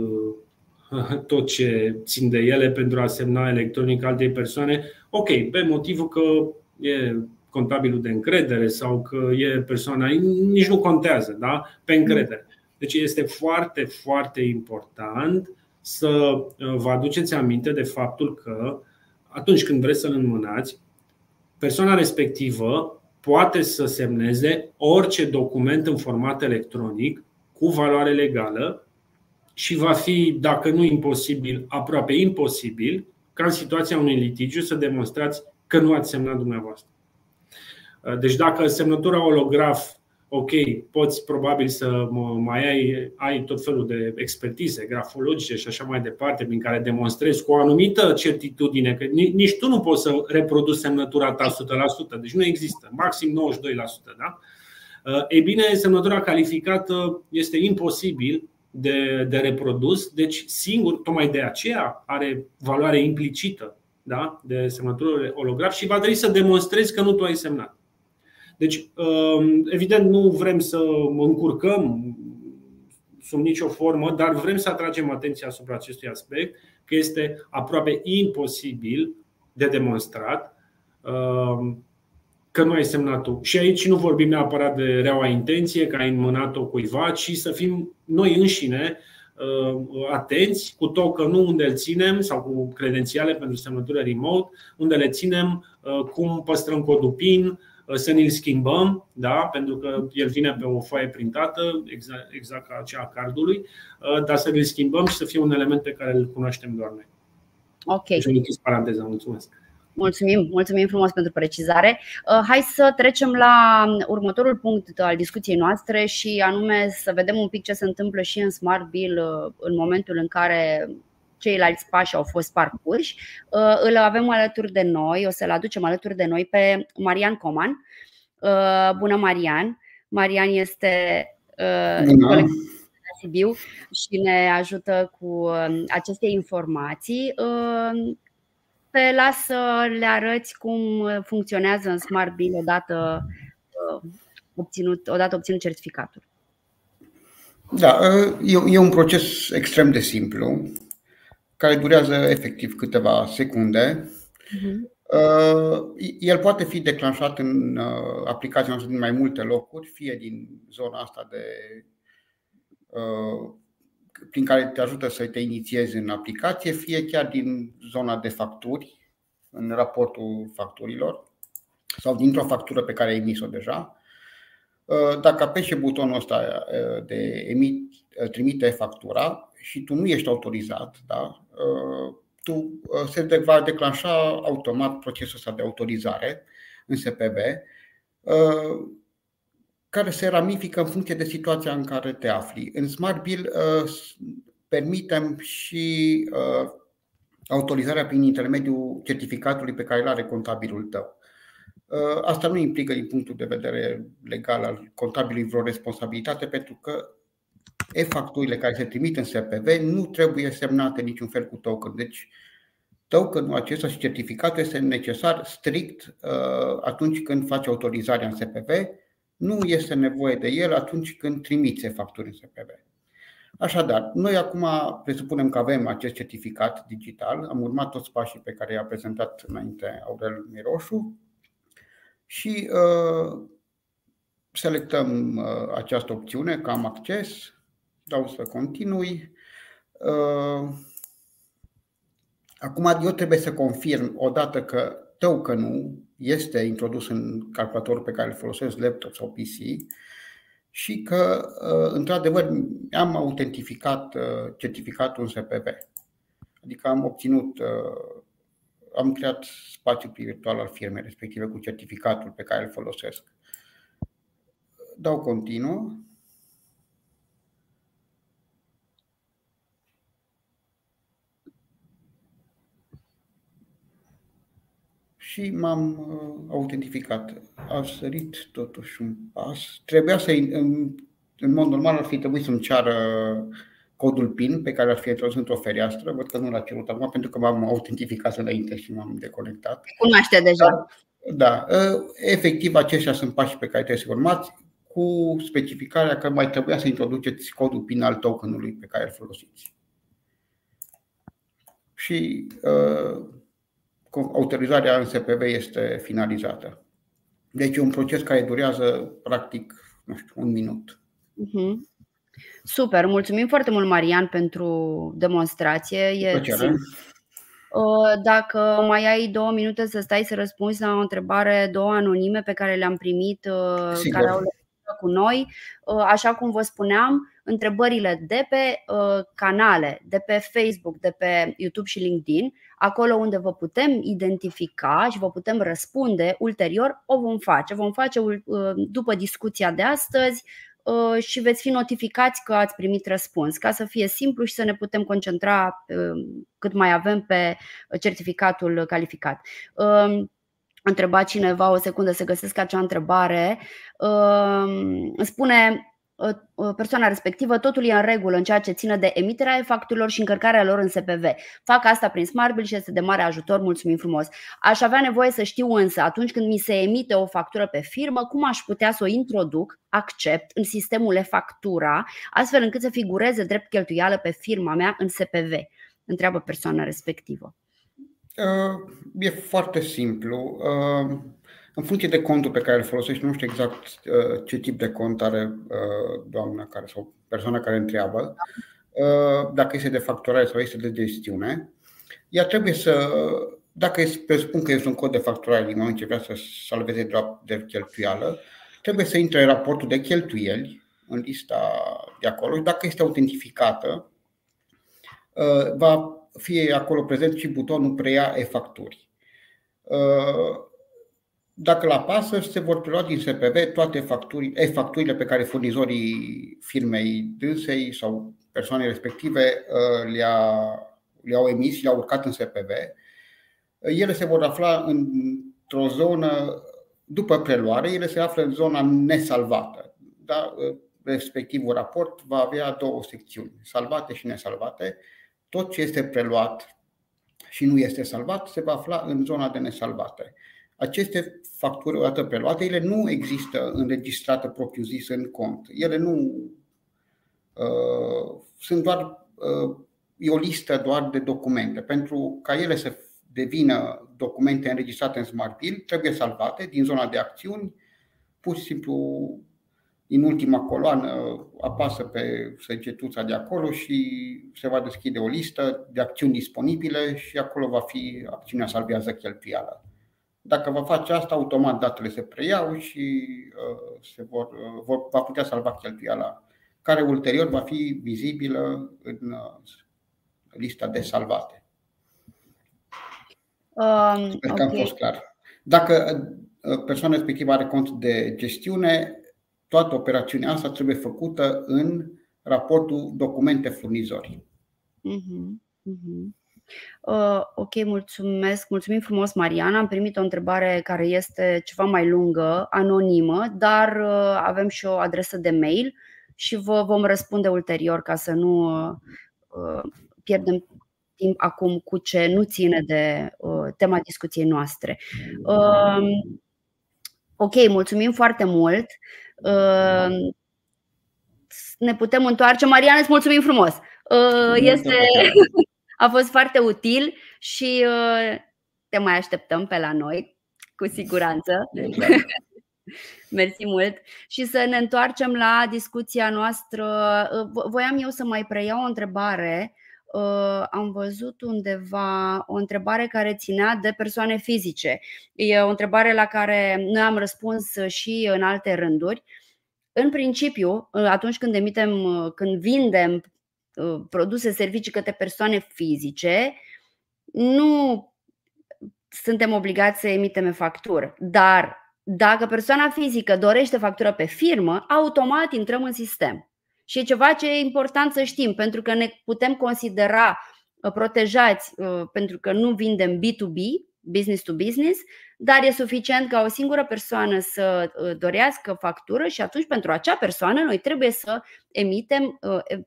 tot ce țin de ele pentru a semna electronic altei persoane. Ok, pe motivul că e contabilul de încredere sau că e persoana, nici nu contează, da? Pe încredere. Deci este foarte, foarte important să vă aduceți aminte de faptul că atunci când vreți să-l înmânați, persoana respectivă poate să semneze orice document în format electronic cu valoare legală și va fi, dacă nu imposibil, aproape imposibil, ca în situația unui litigiu să demonstrați că nu ați semnat dumneavoastră. Deci dacă semnătura holograf, ok, poți probabil să mai ai tot felul de expertize grafologice și așa mai departe, prin care demonstrezi cu o anumită certitudine că nici tu nu poți să reproduci semnătura ta 100%, deci nu există, maxim 92%, da? Ei bine, semnătura calificată este imposibil de reprodus, deci singur, tocmai de aceea are valoare implicită, da? De semnătură holograf și va trebui să demonstrezi că nu tu ai semnat. Deci, evident, nu vrem să încurcăm sub nicio formă, dar vrem să atragem atenția asupra acestui aspect, că este aproape imposibil de demonstrat că nu ai semnat-o. Și aici nu vorbim neapărat de reaua intenție, că ai înmânat-o cuiva, ci să fim noi înșine atenți cu tokenul unde îl ținem sau cu credențiale pentru semnătură remote, unde le ținem, cum păstrăm codul PIN, să ne-l schimbăm, da? Pentru că el vine pe o foaie printată, exact ca aceea a cardului, dar să ne-l schimbăm și să fie un element pe care îl cunoaștem doar noi. Ok. Și închis paranteza, mulțumesc. Mulțumim frumos pentru precizare. Hai să trecem la următorul punct al discuției noastre și anume să vedem un pic ce se întâmplă și în Smart Bill în momentul în care ceilalți pași au fost parcurși. Îl avem alături de noi, o să-l aducem alături de noi pe Marian Coman. Bună, Marian! Marian este coleg de Sibiu și ne ajută cu aceste informații. Te las să le arăți cum funcționează în Smart Bill odată obținut certificatul. Da, e un proces extrem de simplu, care durează efectiv câteva secunde. El poate fi declanșat în aplicația noastră din mai multe locuri, fie din zona asta de prin care te ajută să te inițiezi în aplicație, fie chiar din zona de facturi, în raportul facturilor sau dintr-o factură pe care ai emis-o deja. Dacă apeși butonul ăsta de emit, trimite factura și tu nu ești autorizat, da? Tu se va declanșa automat procesul ăsta de autorizare în SPV, care se ramifică în funcție de situația în care te afli. În Smart Bill permitem și autorizarea prin intermediul certificatului pe care îl are contabilul tău. Asta nu implică din punctul de vedere legal al contabilului vreo responsabilitate, pentru că e-facturile care se trimit în SPV nu trebuie semnate niciun fel cu token. Deci tokenul acesta și certificatul este necesar strict atunci când faci autorizarea în SPV. Nu este nevoie de el atunci când trimiți e-facturi în SPV. Așadar, noi acum presupunem că avem acest certificat digital. Am urmat toți pașii pe care i-a prezentat înainte Aurel Meiroșu și selectăm această opțiune, că am acces, dau să continui. Acum eu trebuie să confirm odată că token-ul este introdus în calculatorul pe care îl folosesc, laptop sau PC, și că într-adevăr am autentificat certificatul în SPV. Adică am obținut, am creat spațiul virtual al firmei respective cu certificatul pe care îl folosesc. Dau continuu. Și m-am autentificat. A sărit totuși un pas. Trebuia să, în mod normal ar fi trebuit să-mi ceară codul PIN pe care ar fi introdus într-o fereastră. Văd că nu l-a cerut acum pentru că m-am autentificat înainte și m-am deconectat. Cunoaște deja. Da. Efectiv, aceștia sunt pașii pe care trebuie să-i urmați, cu specificarea că mai trebuia să introduceți codul PIN al tokenului pe care îl folosiți. Și autorizarea în SPV este finalizată. Deci e un proces care durează practic, nu știu, un minut. Super, mulțumim foarte mult, Marian, pentru demonstrație. Dacă mai ai 2 minute să stai să răspunzi la o întrebare, 2 anonime pe care le-am primit, sigur, care au legătură cu noi. Așa cum vă spuneam, întrebările de pe canale, de pe Facebook, de pe YouTube și LinkedIn, acolo unde vă putem identifica și vă putem răspunde ulterior, o vom face. Vom face după discuția de astăzi și veți fi notificați că ați primit răspuns, ca să fie simplu și să ne putem concentra cât mai avem pe certificatul calificat. A întrebat cineva, o secundă să găsesc acea întrebare, spune persoana respectivă: totul e în regulă în ceea ce ține de emiterea e-facturilor și încărcarea lor în SPV. Fac asta prin Smart Bill și este de mare ajutor, mulțumim frumos. Aș avea nevoie să știu însă, atunci când mi se emite o factură pe firmă, cum aș putea să o introduc, accept, în sistemul e-factura, astfel încât să figureze drept cheltuială pe firma mea în SPV? Întreabă persoana respectivă. E foarte simplu. În funcție de contul pe care îl folosești, nu știu exact ce tip de cont are doamna care, sau persoana care întreabă, dacă este de facturare sau este de gestiune, ea trebuie să, dacă presupun că este un cod de facturare din moment ce vrea să salveze de cheltuială, trebuie să intre în raportul de cheltuieli, în lista de acolo, și dacă este autentificată, va fi acolo prezent și butonul preia e-facturi. Dacă la apasă, se vor prelua din SPV toate e-facturile pe care furnizorii firmei dânsei sau persoanei respective le-au emis și le-au urcat în SPV. Ele se vor afla într-o zonă, după preluare, ele se află în zona nesalvată. Da? Respectivul raport va avea 2 secțiuni, salvate și nesalvate. Tot ce este preluat și nu este salvat se va afla în zona de nesalvate. Aceste facturi, odată preluate, ele nu există înregistrate propriu-zis în cont. Ele nu sunt doar o listă doar de documente. Pentru ca ele să devină documente înregistrate în Smart Bill, trebuie salvate din zona de acțiuni, pur și simplu din ultima coloană apasă pe săgetuța de acolo și se va deschide o listă de acțiuni disponibile și acolo va fi acțiunea salvează cheltuială. Dacă va face asta, automat datele se preiau și va putea salva cheltuiala, care ulterior va fi vizibilă în lista de salvate. Sper că am fost clar. Dacă persoana respectivă are cont de gestiune, toată operațiunea asta trebuie făcută în raportul documente furnizori. Ok, mulțumesc. Mulțumim frumos, Mariana. Am primit o întrebare care este ceva mai lungă, anonimă, dar avem și o adresă de mail și vă vom răspunde ulterior ca să nu pierdem timp acum cu ce nu ține de tema discuției noastre. Ok, mulțumim foarte mult. Ne putem întoarce. Mariana, îți mulțumim frumos. A fost foarte util și te mai așteptăm pe la noi, cu siguranță. Exact. Mersi mult. Și să ne întoarcem la discuția noastră. Voiam eu să mai preiau o întrebare. Am văzut undeva o întrebare care ținea de persoane fizice. E o întrebare la care noi am răspuns și în alte rânduri. În principiu, atunci când vindem produse, servicii către persoane fizice, nu suntem obligați să emitem e-factură. Dar dacă persoana fizică dorește factură pe firmă, automat intrăm în sistem. Și e ceva ce e important să știm, pentru că ne putem considera protejați, pentru că nu vindem B2B, business to business, dar e suficient ca o singură persoană să dorească factură și atunci pentru acea persoană noi trebuie să emitem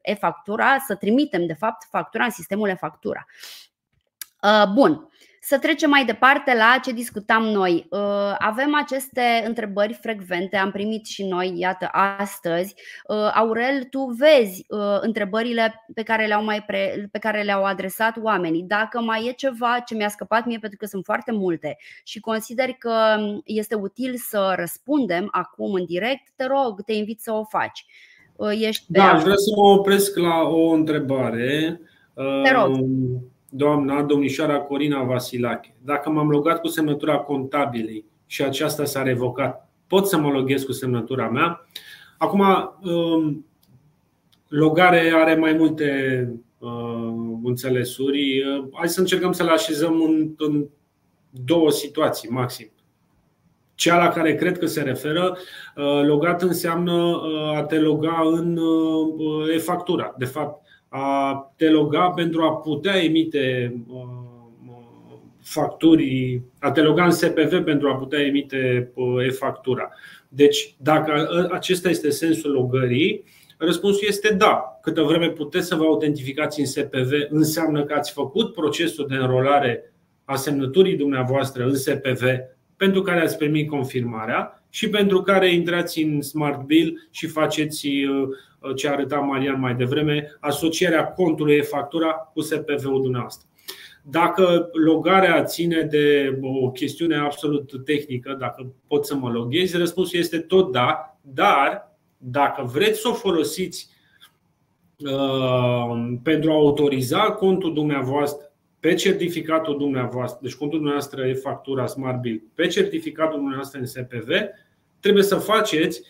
e-factura, să trimitem de fapt factura în sistemul e-factura. Bun, să trecem mai departe la ce discutam noi. Avem aceste întrebări frecvente, am primit și noi, iată, astăzi. Aurel, tu vezi întrebările pe care le-au adresat oamenii. Dacă mai e ceva ce mi-a scăpat mie, pentru că sunt foarte multe și consider că este util să răspundem acum în direct, te rog, te invit să o faci. Aș vrea să mă opresc la o întrebare. Te rog. Doamna, domnișoara Corina Vasilache, dacă m-am logat cu semnătura contabilei și aceasta s-a revocat, pot să mă loghez cu semnătura mea? Acum, logare are mai multe înțelesuri. Hai să încercăm să le așezăm în două situații maxim. Cea la care cred că se referă, logat înseamnă a te loga în e-factura. De fapt, a te loga pentru a putea emite facturi, a te loga în SPV pentru a putea emite e-factura. Deci, dacă acesta este sensul logării, răspunsul este da. Câtă vreme puteți să vă autentificați în SPV, înseamnă că ați făcut procesul de înrolare a semnăturii dumneavoastră în SPV, pentru care ați primit confirmarea și pentru care intrați în Smart Bill și faceți ce arăta Marian mai devreme, asocierea contului e-factura cu SPV-ul dumneavoastră. Dacă logarea ține de o chestiune absolut tehnică, dacă pot să mă loghezi, răspunsul este tot da, dar dacă vreți să o folosiți pentru a autoriza contul dumneavoastră pe certificatul dumneavoastră, deci contul dumneavoastră e-factura Smart Bill, pe certificatul dumneavoastră în SPV, trebuie să faceți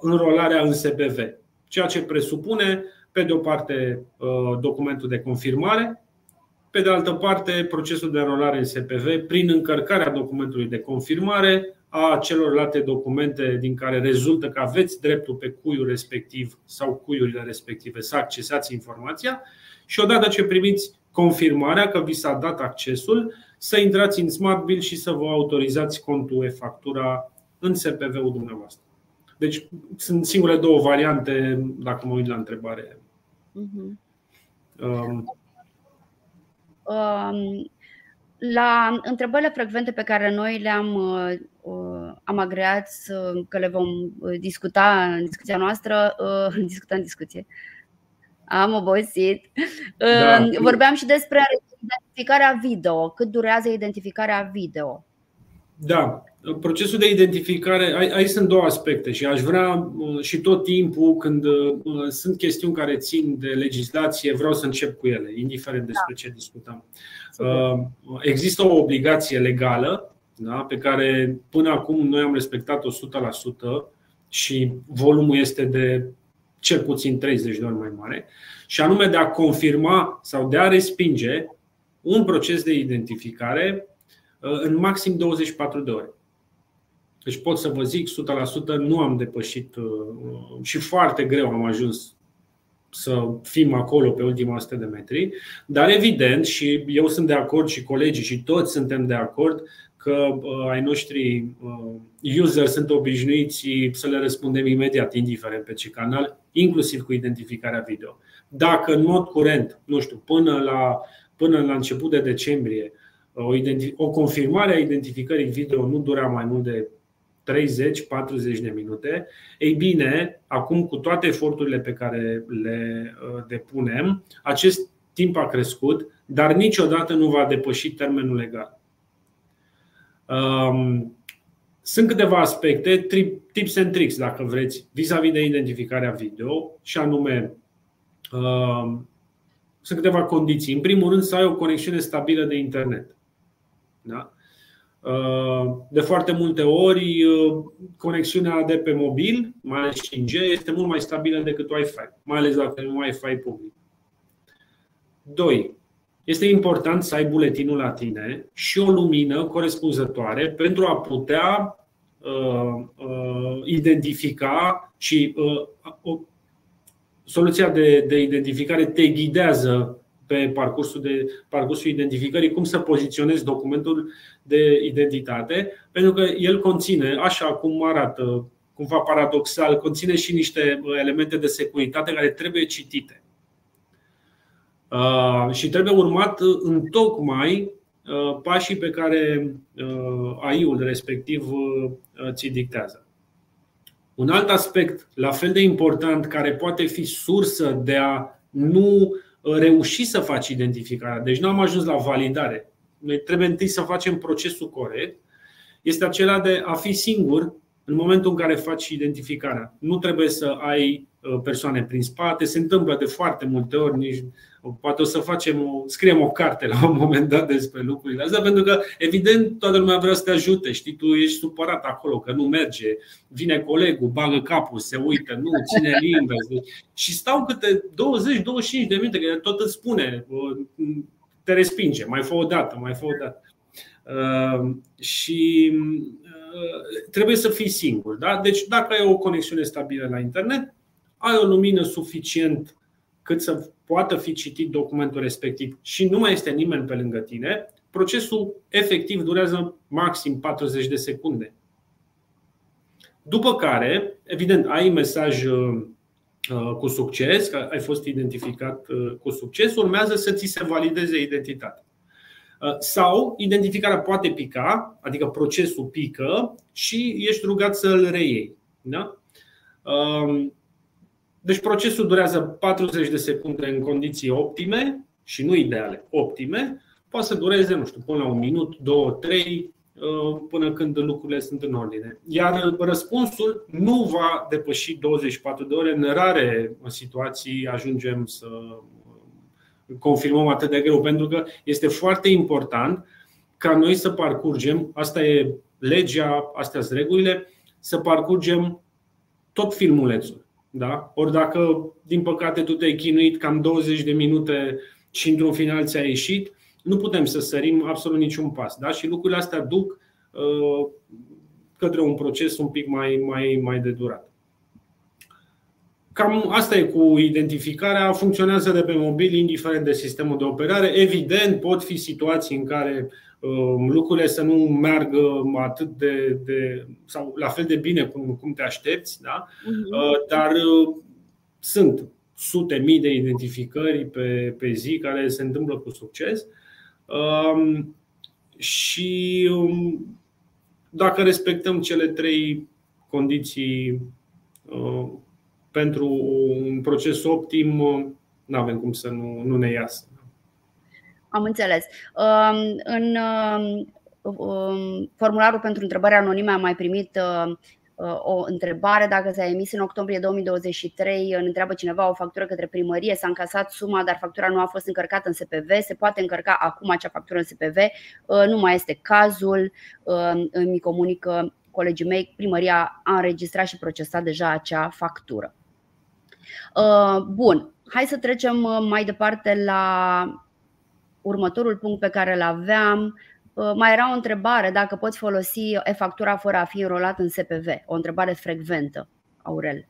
înrolarea în SPV, ceea ce presupune, pe de o parte, documentul de confirmare, pe de altă parte, procesul de înrolare în SPV prin încărcarea documentului de confirmare a celorlalte documente din care rezultă că aveți dreptul pe cuiul respectiv sau cuiurile respective să accesați informația și odată ce primiți confirmarea că vi s-a dat accesul, să intrați în Smart Bill și să vă autorizați contul e-factura în SPV-ul dumneavoastră. Deci sunt singurele două variante, dacă mă uit la întrebare. La întrebările frecvente pe care noi am agreat că le vom discuta în discuția noastră, am obosit. Da. Vorbeam și despre identificarea video. Cât durează identificarea video? Da. Procesul de identificare, aici sunt două aspecte și aș vrea și tot timpul când sunt chestiuni care țin de legislație, vreau să încep cu ele, indiferent despre ce discutăm. Există o obligație legală, da, pe care până acum noi am respectat 100% și volumul este de cel puțin 30 de ori mai mare, și anume de a confirma sau de a respinge un proces de identificare în maxim 24 de ore. Deci pot să vă zic 100% nu am depășit și foarte greu am ajuns să fim acolo pe ultima 100 de metri. Dar evident, și eu sunt de acord și colegii și toți suntem de acord că ai noștri user sunt obișnuiți să le răspundem imediat, indiferent pe ce canal, inclusiv cu identificarea video. Dacă în mod curent, nu știu, până la început de decembrie, o confirmare a identificării video nu dura mai mult de 30-40 de minute. Ei bine, acum cu toate eforturile pe care le depunem, acest timp a crescut, dar niciodată nu va depăși termenul legal. Sunt câteva aspecte, tips and tricks, dacă vreți, vis-a-vis de identificarea video, și anume sunt câteva condiții. În primul rând, să ai o conexiune stabilă de internet. Da? De foarte multe ori, conexiunea de pe mobil, mai ales 5G, este mult mai stabilă decât Wi-Fi, mai ales dacă nu Wi-Fi public. 2. Este important să ai buletinul la tine și o lumină corespunzătoare pentru a putea identifica și soluția de identificare te ghidează pe parcursul identificării cum să poziționezi documentul de identitate, pentru că el conține, așa cum arată, cumva paradoxal, conține și niște elemente de securitate care trebuie citite. Și trebuie urmat întocmai pașii pe care AI-ul respectiv ți dictează. Un alt aspect, la fel de important, care poate fi sursă de a nu reuși să faci identificarea, deci nu am ajuns la validare, noi trebuie întâi să facem procesul corect, este acela de a fi singur în momentul în care faci identificarea. Nu trebuie să ai persoane prin spate, se întâmplă de foarte multe ori, poate o să scriem o carte la un moment dat despre lucrurile astea, pentru că evident toată lumea vrea să te ajute, știi, tu ești supărat acolo că nu merge, vine colegul, bagă capul, se uită, nu ține limba, și stau câte 20-25 de minute, că tot îți spune, te respinge, mai fă o dată, mai fă o dată. Și trebuie să fii singur, da? Deci dacă ai o conexiune stabilă la internet, ai o lumină suficient cât să poată fi citit documentul respectiv și nu mai este nimeni pe lângă tine, procesul efectiv durează maxim 40 de secunde. După care, evident, ai mesaj cu succes, că ai fost identificat cu succes, urmează să ți se valideze identitatea. Sau identificarea poate pica, adică procesul pică și ești rugat să-l reiei. Da? Deci procesul durează 40 de secunde în condiții optime și nu ideale, optime. Poate să dureze, nu știu, până la un minut, 2-3, până când lucrurile sunt în ordine. Iar răspunsul nu va depăși 24 de ore. În rare situații ajungem să confirmăm atât de greu, pentru că este foarte important ca noi să parcurgem, asta e legea, astea sunt regulile, să parcurgem tot filmulețul. Da? Ori dacă, din păcate, tu te-ai chinuit cam 20 de minute și într-un final ți-a ieșit, nu putem să sărim absolut niciun pas, da? Și lucrurile astea duc către un proces un pic mai de durat. Cam asta e cu identificarea, funcționează de pe mobil, indiferent de sistemul de operare. Evident, pot fi situații în care lucrurile să nu meargă atât de sau la fel de bine cum te aștepți, da? Dar sunt sute mii de identificări pe zi care se întâmplă cu succes. Și dacă respectăm cele trei condiții pentru un proces optim, nu avem cum să nu ne iasă. Am înțeles. În formularul pentru întrebări anonime, am mai primit o întrebare dacă s-a emis în octombrie 2023, întreabă cineva, o factură către primărie, s-a încasat suma, dar factura nu a fost încărcată în SPV, se poate încărca acum acea factură în SPV? Nu mai este cazul, îmi comunică colegii mei, primăria a înregistrat și procesat deja acea factură. Bun, hai să trecem mai departe la următorul punct pe care îl aveam. Mai era o întrebare dacă poți folosi e-factura fără a fi înrolat în SPV. O întrebare frecventă, Aurel.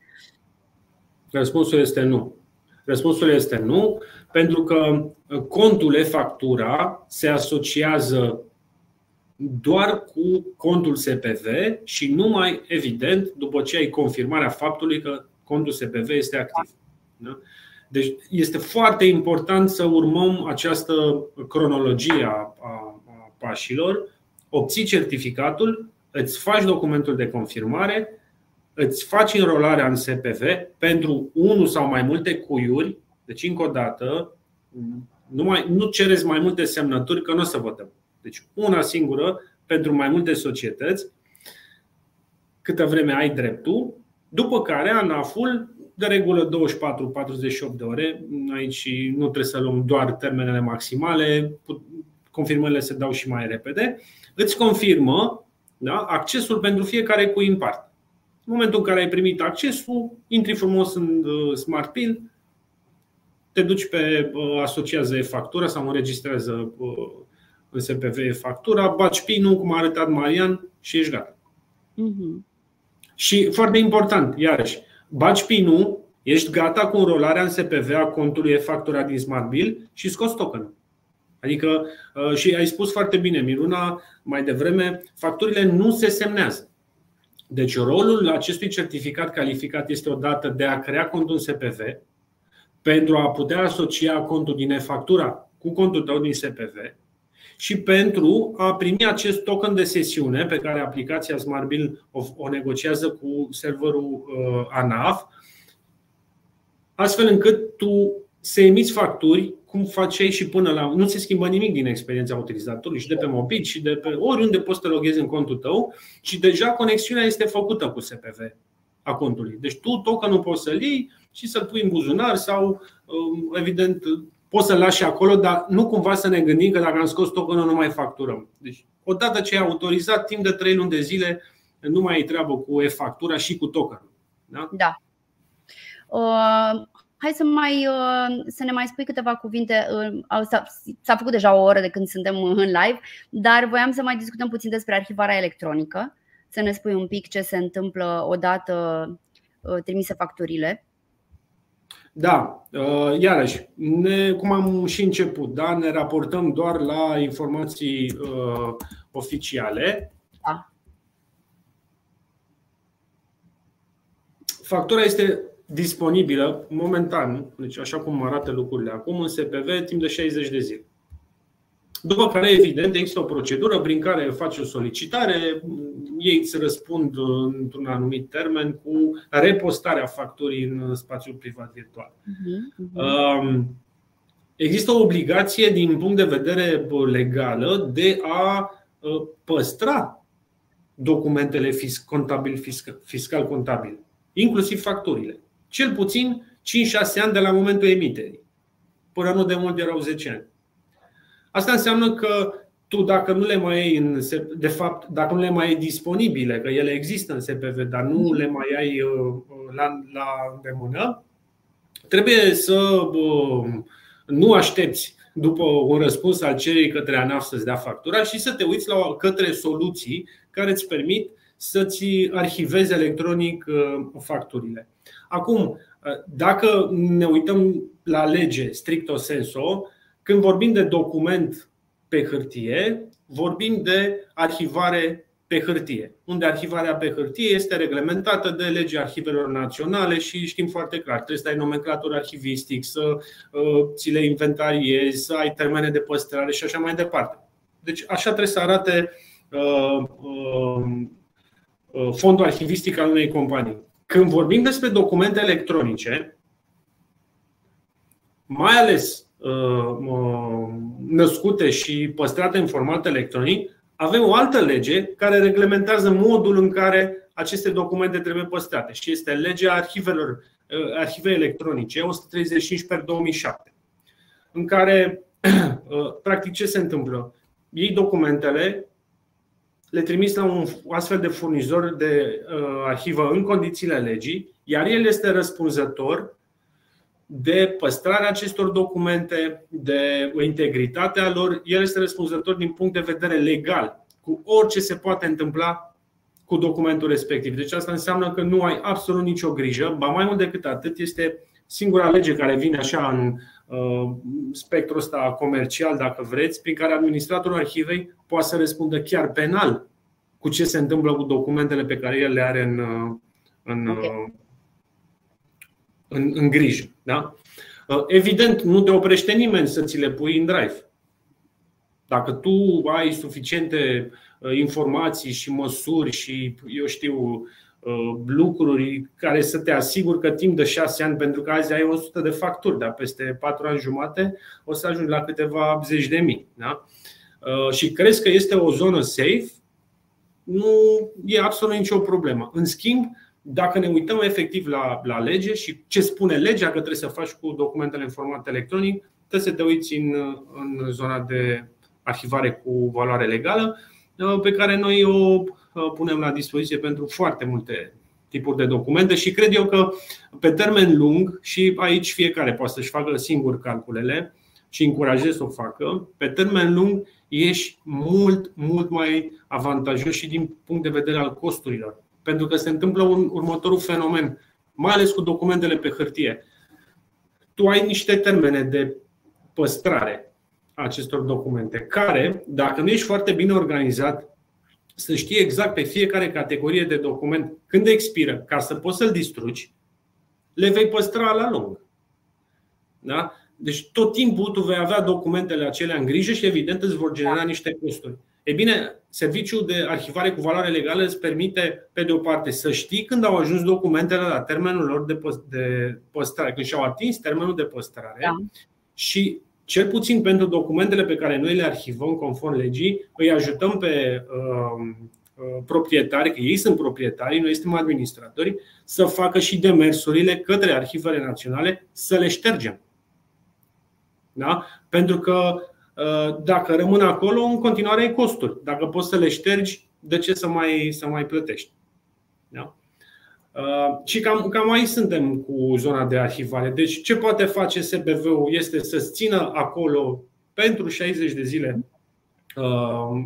Răspunsul este nu. Răspunsul este nu, pentru că contul e-factura se asociază doar cu contul SPV și numai, evident, după ce ai confirmarea faptului că contul SPV este activ. Da? Deci este foarte important să urmăm această cronologie a pașilor. Obții certificatul, îți faci documentul de confirmare, îți faci înrolarea în SPV pentru unul sau mai multe cuiuri. Deci încă o dată, nu cereți mai multe semnături, că nu o să votăm. Deci una singură pentru mai multe societăți, câtă vreme ai dreptul, după care ANAF-ul, de regulă 24-48 de ore, aici nu trebuie să luăm doar termenele maximale, confirmările se dau și mai repede, îți confirmă, da, accesul pentru fiecare cui în parte. În momentul în care ai primit accesul, intri frumos în Smart Bill, te duci pe asociază e-factura sau înregistrează în SPV e-factura, baci PIN-ul, cum a arătat Marian, și ești gata. Și foarte important, iarăși, baci PIN-ul, ești gata cu înrolarea în SPV a contului e-factura din Smart Bill și scoți token-ul. Adică, și ai spus foarte bine, Miruna, mai devreme, facturile nu se semnează. Deci rolul acestui certificat calificat este odată de a crea contul în SPV pentru a putea asocia contul din e-factura cu contul tău din SPV și pentru a primi acest token de sesiune pe care aplicația Smart Bill o negociază cu serverul ANAF, astfel încât tu să emiți facturi cum faceai și până la... Nu se schimbă nimic din experiența utilizatorului și de pe mobil și de pe oriunde poți să te loghezi în contul tău și deja conexiunea este făcută cu SPV a contului. Deci tu tokenul poți să-l iei și să-l pui în buzunar sau, evident, poți să-l lași acolo, dar nu cumva să ne gândim că dacă am scos tokenul nu mai facturăm. Deci, odată ce ai autorizat, timp de 3 luni de zile nu mai ai treabă cu e-factura și cu tokenul. Da? Da. Hai să ne mai spui câteva cuvinte. S-a făcut deja o oră de când suntem în live, dar voiam să mai discutăm puțin despre arhivarea electronică. Să ne spui un pic ce se întâmplă odată trimise facturile. Da, iarăși, cum am și început, da, ne raportăm doar la informații oficiale. Da. Factura este disponibilă momentan, deci așa cum arată lucrurile acum, în SPV timp de 60 de zile. După care, evident, există o procedură prin care faci o solicitare, ei îți răspund într-un anumit termen cu repostarea facturii în spațiul privat virtual. Există o obligație din punct de vedere legală de a păstra documentele fiscal-contabil, inclusiv facturile, cel puțin 5-6 ani de la momentul emiterii. Până nu de mult erau 10 ani. Asta înseamnă că tu, dacă nu le mai ai de fapt, dacă nu le mai ai disponibile, că ele există în SPV, dar nu le mai ai la îndemână, trebuie să nu aștepți după un răspuns al cererii către ANAF să-ți dea factura și să te uiți către soluții care îți permit să-ți arhivezi electronic facturile. Acum, dacă ne uităm la lege stricto sensu, când vorbim de document pe hârtie, vorbim de arhivare pe hârtie, unde arhivarea pe hârtie este reglementată de legea arhivelor naționale și știm foarte clar, trebuie să ai nomenclatură arhivistic, să ți le inventariezi, să ai termene de păstrare și așa mai departe. Deci așa trebuie să arate fondul arhivistic al unei companii. Când vorbim despre documente electronice, mai ales născute și păstrate în format electronic, avem o altă lege care reglementează modul în care aceste documente trebuie păstrate și este legea arhivei electronice 135/2007, în care practic ce se întâmplă? Ei documentele le trimis la un astfel de furnizor de arhivă în condițiile legii, iar el este răspunzător de păstrarea acestor documente, de integritatea lor. El este răspunzător din punct de vedere legal cu orice se poate întâmpla cu documentul respectiv. Deci asta înseamnă că nu ai absolut nicio grijă. Ba mai mult decât atât, este singura lege care vine așa în spectrul ăsta comercial, dacă vreți, prin care administratorul arhivei poate să răspundă chiar penal cu ce se întâmplă cu documentele pe care el le are în grijă, da? Evident, nu te oprește nimeni să ți le pui în drive. Dacă tu ai suficiente informații și măsuri și, eu știu, lucruri care să te asiguri că timp de 6 ani, pentru că azi ai 100 de facturi, dar peste 4 ani jumate o să ajungi la câteva zeci de mii, da? Și crezi că este o zonă safe, nu e absolut nicio problemă. În schimb, dacă ne uităm efectiv la lege și ce spune legea că trebuie să faci cu documentele în format electronic, trebuie să te uiți în zona de arhivare cu valoare legală, pe care noi o punem la dispoziție pentru foarte multe tipuri de documente și cred eu că pe termen lung, și aici fiecare poate să-și facă singur calculele și încurajez să o facă, pe termen lung ești mult, mult mai avantajos și din punct de vedere al costurilor. Pentru că se întâmplă următorul fenomen, mai ales cu documentele pe hârtie. Tu ai niște termene de păstrare a acestor documente care, dacă nu ești foarte bine organizat, să știi exact pe fiecare categorie de document când expiră, ca să poți să-l distrugi, le vei păstra la lung, da? Deci tot timpul tu vei avea documentele acelea în grijă și evident îți vor genera niște costuri. Ei bine, serviciul de arhivare cu valoare legală îți permite, pe de o parte, să știi când au ajuns documentele la termenul lor de păstrare, când și-au atins termenul de păstrare, da. Și cel puțin pentru documentele pe care noi le arhivăm conform legii, îi ajutăm pe proprietari, că ei sunt proprietarii, noi suntem administratori, să facă și demersurile către arhivele naționale să le ștergem, da? Pentru că dacă rămân acolo, în continuare ai costuri. Dacă poți să le ștergi, de ce să mai plătești? Da? Și cam aici suntem cu zona de arhivare. Deci ce poate face SPV-ul este să-ți țină acolo pentru 60 de zile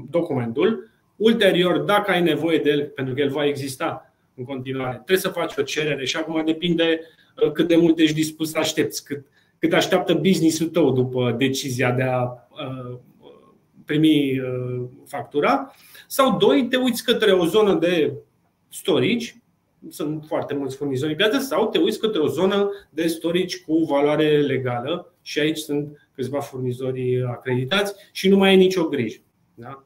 documentul. Ulterior, dacă ai nevoie de el, pentru că el va exista în continuare, trebuie să faci o cerere și acum depinde cât de mult ești dispus să aștepți, cât așteaptă business-ul tău după decizia de a primi factura. Sau doi, te uiți către o zonă de storage, sunt foarte mulți furnizori pe piață, sau te uiți către o zonă de storage cu valoare legală și aici sunt câțiva furnizori acreditați și nu mai ai nicio grijă, da?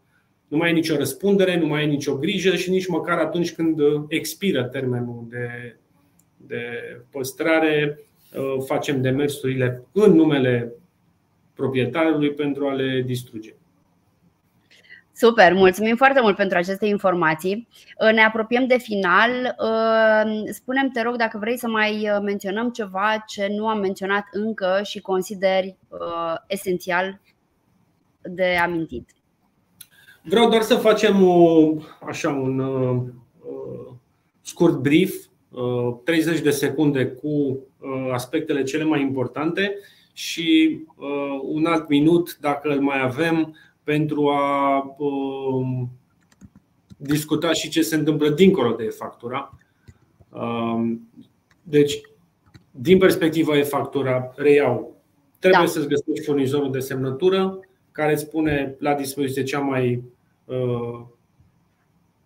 Nu mai ai nicio răspundere, nu mai ai nicio grijă și nici măcar atunci când expiră termenul de păstrare facem demersurile în numele proprietarului pentru a le distruge. Super, mulțumim foarte mult pentru aceste informații. Ne apropiem de final. Spune-mi, te rog, dacă vrei să mai menționăm ceva ce nu am menționat încă și consideri esențial de amintit. Vreau doar să facem un scurt brief, 30 de secunde cu aspectele cele mai importante și un alt minut, dacă îl mai avem, pentru a discuta și ce se întâmplă dincolo de e-factura. Deci, din perspectiva e-factura, reiau. Trebuie să-ți găsești furnizorul de semnătură care îți pune la dispoziție cea mai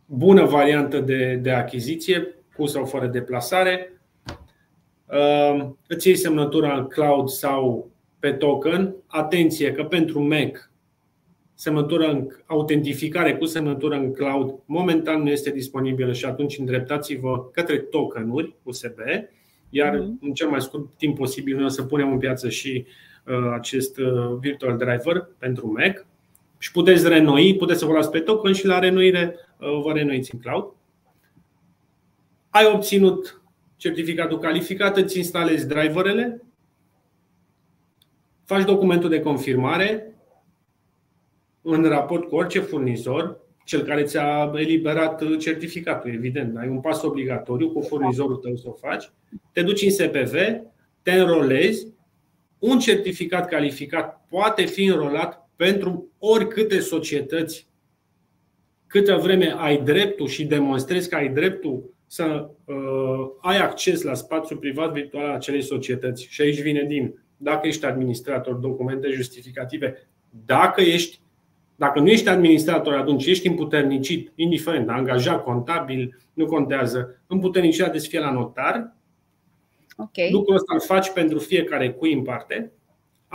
bună variantă de achiziție, cu sau fără deplasare. Îți iei semnătura în cloud sau pe token. Atenție că pentru Mac autentificare cu semnătură în cloud momentan nu este disponibilă și atunci îndreptați-vă către tokenuri USB. Iar în cel mai scurt timp posibil noi o să punem în piață și acest virtual driver pentru Mac. și puteți renoi, puteți să vă pe token și la renoire vă renoiți în cloud. Ai obținut certificatul calificat, îți instalezi driverele, faci documentul de confirmare în raport cu orice furnizor, cel care ți-a eliberat certificatul, evident. Ai un pas obligatoriu cu furnizorul tău să o faci, te duci în SPV, te înrolezi, un certificat calificat poate fi înrolat pentru oricâte societăți, câtă vreme ai dreptul și demonstrezi că ai dreptul să ai acces la spațiul privat virtual al acelei societăți. Și aici vine din dacă ești administrator, documente justificative. Dacă nu ești administrator, atunci ești împuternicit, indiferent, angajat, contabil, nu contează, împuternicirea de să fie la notar. Okay. Lucrul ăsta îl faci pentru fiecare cui în parte.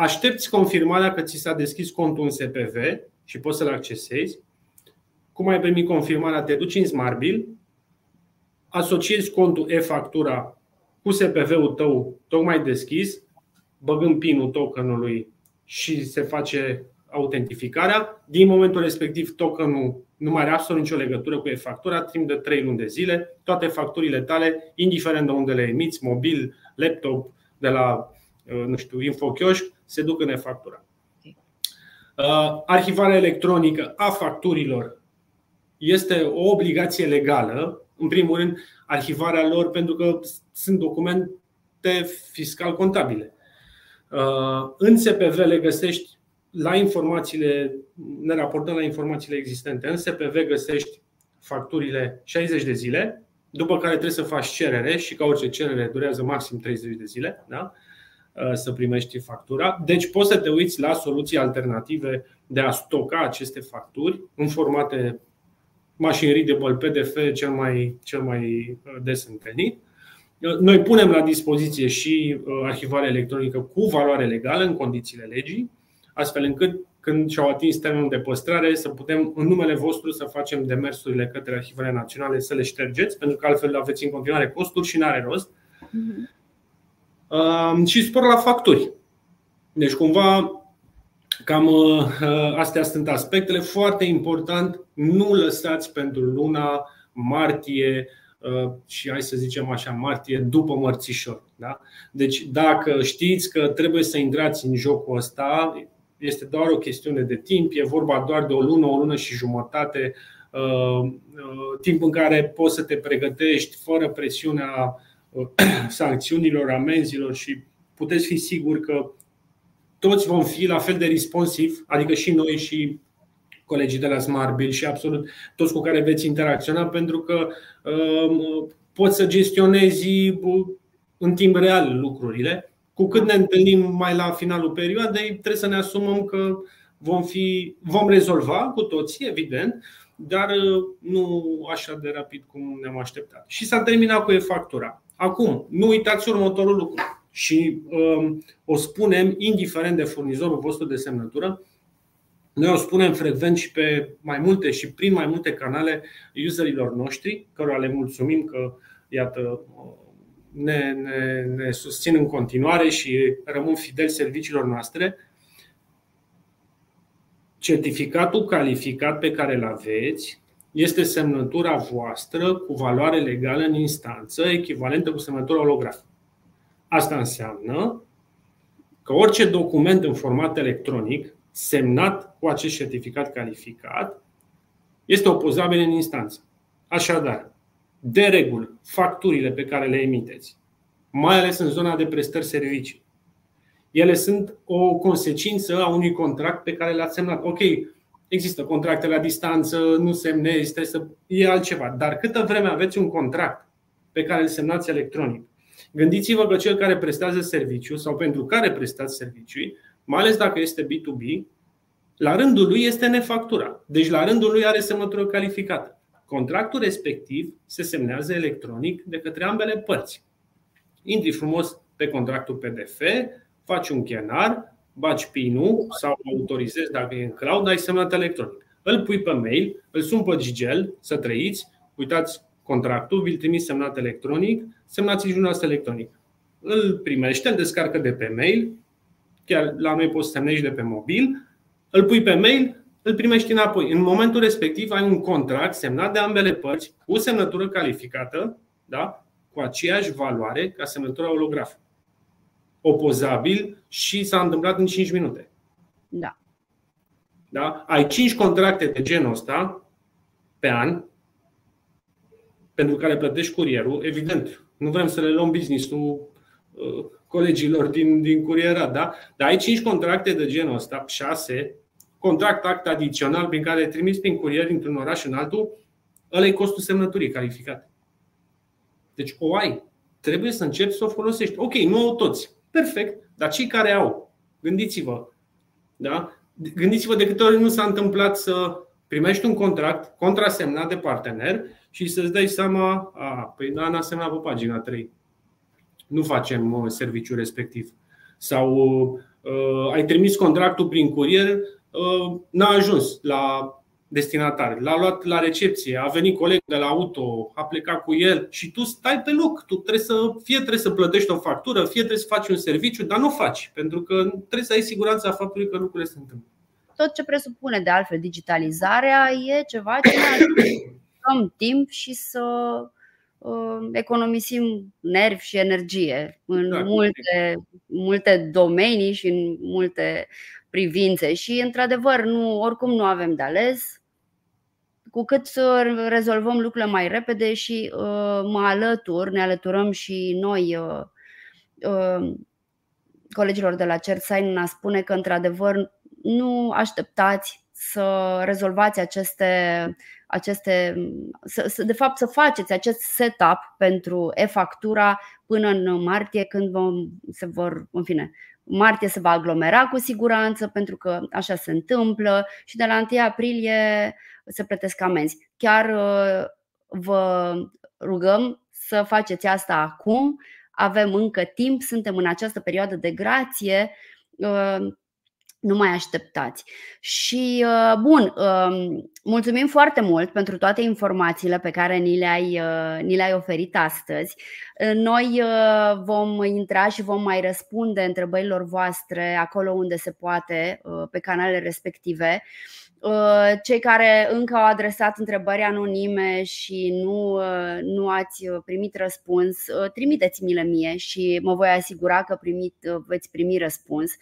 Aștepți confirmarea că ți s-a deschis contul în SPV și poți să-l accesezi. Cum ai primit confirmarea, te duci în Smart Bill, asociezi contul e-Factura cu SPV-ul tău tocmai deschis, băgând PIN-ul tokenului și se face autentificarea. Din momentul respectiv, tokenul nu mai are absolut nicio legătură cu e-Factura, timp de 3 luni de zile. Toate facturile tale, indiferent de unde le emiți, mobil, laptop, de la infochioșc, se duc în e-Factura. Arhivarea electronică a facturilor este o obligație legală. În primul rând, arhivarea lor, pentru că sunt documente fiscal-contabile. În SPV le găsești la informațiile, ne raportăm la informațiile existente. În SPV găsești facturile 60 de zile, după care trebuie să faci cerere și ca orice cerere durează maxim 30 de zile, da? Să primești factura. Deci poți să te uiți la soluții alternative de a stoca aceste facturi în formate machine readable, PDF, cel mai des întâlnit. Noi punem la dispoziție și arhivare electronică cu valoare legală în condițiile legii, astfel încât când și-au atins termenul de păstrare să putem în numele vostru să facem demersurile către arhivele naționale să le ștergeți, pentru că altfel aveți în continuare costuri și n-are rost. Și spor la facturi. Deci cumva cam astea sunt aspectele. Foarte important, nu lăsați pentru luna martie și hai să zicem așa, martie după mărțișor, da? Deci dacă știți că trebuie să intrați în jocul ăsta, este doar o chestiune de timp. E vorba doar de o lună și jumătate, timp în care poți să te pregătești fără presiunea sancțiunilor, amenzilor și puteți fi siguri că toți vom fi la fel de responsivi, adică și noi și colegii de la Smart Bill și absolut toți cu care veți interacționa, pentru că poți să gestionezi în timp real lucrurile. Cu cât ne întâlnim mai la finalul perioadei, trebuie să ne asumăm că vom rezolva cu toții, evident, dar nu așa de rapid cum ne-am așteptat. Și s-a terminat cu e-factura. Acum, nu uitați următorul lucru și o spunem indiferent de furnizorul vostru de semnătură. Noi o spunem frecvent și pe mai multe și prin mai multe canale userilor noștri, cărora le mulțumim că iată ne susțin în continuare și rămân fideli serviciilor noastre. Certificatul calificat pe care îl aveți este semnătura voastră cu valoare legală în instanță, echivalentă cu semnătura holografică. Asta înseamnă că orice document în format electronic semnat cu acest certificat calificat este opozabil în instanță. Așadar, de regulă, facturile pe care le emiteți, mai ales în zona de prestări servicii, ele sunt o consecință a unui contract pe care l-ați semnat. Ok, există contracte la distanță, nu semnezi, e altceva. Dar câtă vreme aveți un contract pe care îl semnați electronic, gândiți-vă că cel care prestează serviciu sau pentru care prestați serviciu, mai ales dacă este B2B, la rândul lui este nefactura. Deci la rândul lui are semnătură calificată. Contractul respectiv se semnează electronic de către ambele părți. Intri frumos pe contractul PDF, faci un chenar, baci PIN-ul sau autorizezi dacă e în cloud, ai semnat electronic. Îl pui pe mail, îl sun pe Gigel, să trăiți, uitați contractul, vi-l trimis semnat electronic, semnați-l jurnal electronic. Îl primește, îl descarcă de pe mail, chiar la noi poți să semnești de pe mobil, îl pui pe mail, îl primești înapoi. În momentul respectiv ai un contract semnat de ambele părți cu semnătură calificată, da? Cu aceeași valoare ca semnătura holograf. Opozabil și s-a întâmplat în 5 minute. Da. Da? Ai 5 contracte de genul ăsta pe an pentru care plătești curierul. Evident, nu vrem să le luăm business-ul colegilor din curierat, da? Dar ai 5 contracte de genul ăsta, 6, contract act adițional prin care trimiți prin curier dintr-un oraș în altul, ăla e costul semnăturii calificate. Deci o ai, trebuie să începi să o folosești. Ok, nu au toți, perfect, dar cei care au, gândiți-vă, da? Gândiți-vă de câte ori nu s-a întâmplat să primești un contract contrasemnat de partener și să-ți dai seama, păi da, n-a semnat pe pagina 3. Nu facem serviciul respectiv. Sau ai trimis contractul prin curier, n-a ajuns la destinatar, l-a luat la recepție, a venit colegul de la auto, a plecat cu el și tu stai pe loc. Tu trebuie să plătești o factură, fie trebuie să faci un serviciu, dar nu o faci, pentru că trebuie să ai siguranța faptului că lucrurile se întâmplă. Tot ce presupune de altfel digitalizarea e ceva ce ne timp și să economisim nervi și energie în multe domenii și în multe privințe. Și într-adevăr, oricum nu avem de ales. Cu cât rezolvăm lucrurile mai repede și ne alăturăm și noi colegilor de la CertSign, a spune că într-adevăr nu așteptați să rezolvați de fapt să faceți acest setup pentru e-factura până în martie, când martie se va aglomera cu siguranță, pentru că așa se întâmplă și de la 1 aprilie se plătesc amenzi. Chiar vă rugăm să faceți asta acum, avem încă timp, suntem în această perioadă de grație, nu mai așteptați. Și bun, mulțumim foarte mult pentru toate informațiile pe care ni le-ai oferit astăzi. Noi vom intra și vom mai răspunde întrebărilor voastre acolo unde se poate, pe canalele respective. Cei care încă au adresat întrebări anonime și nu ați primit răspuns, trimiteți-mi-le mie și mă voi asigura că veți primi răspuns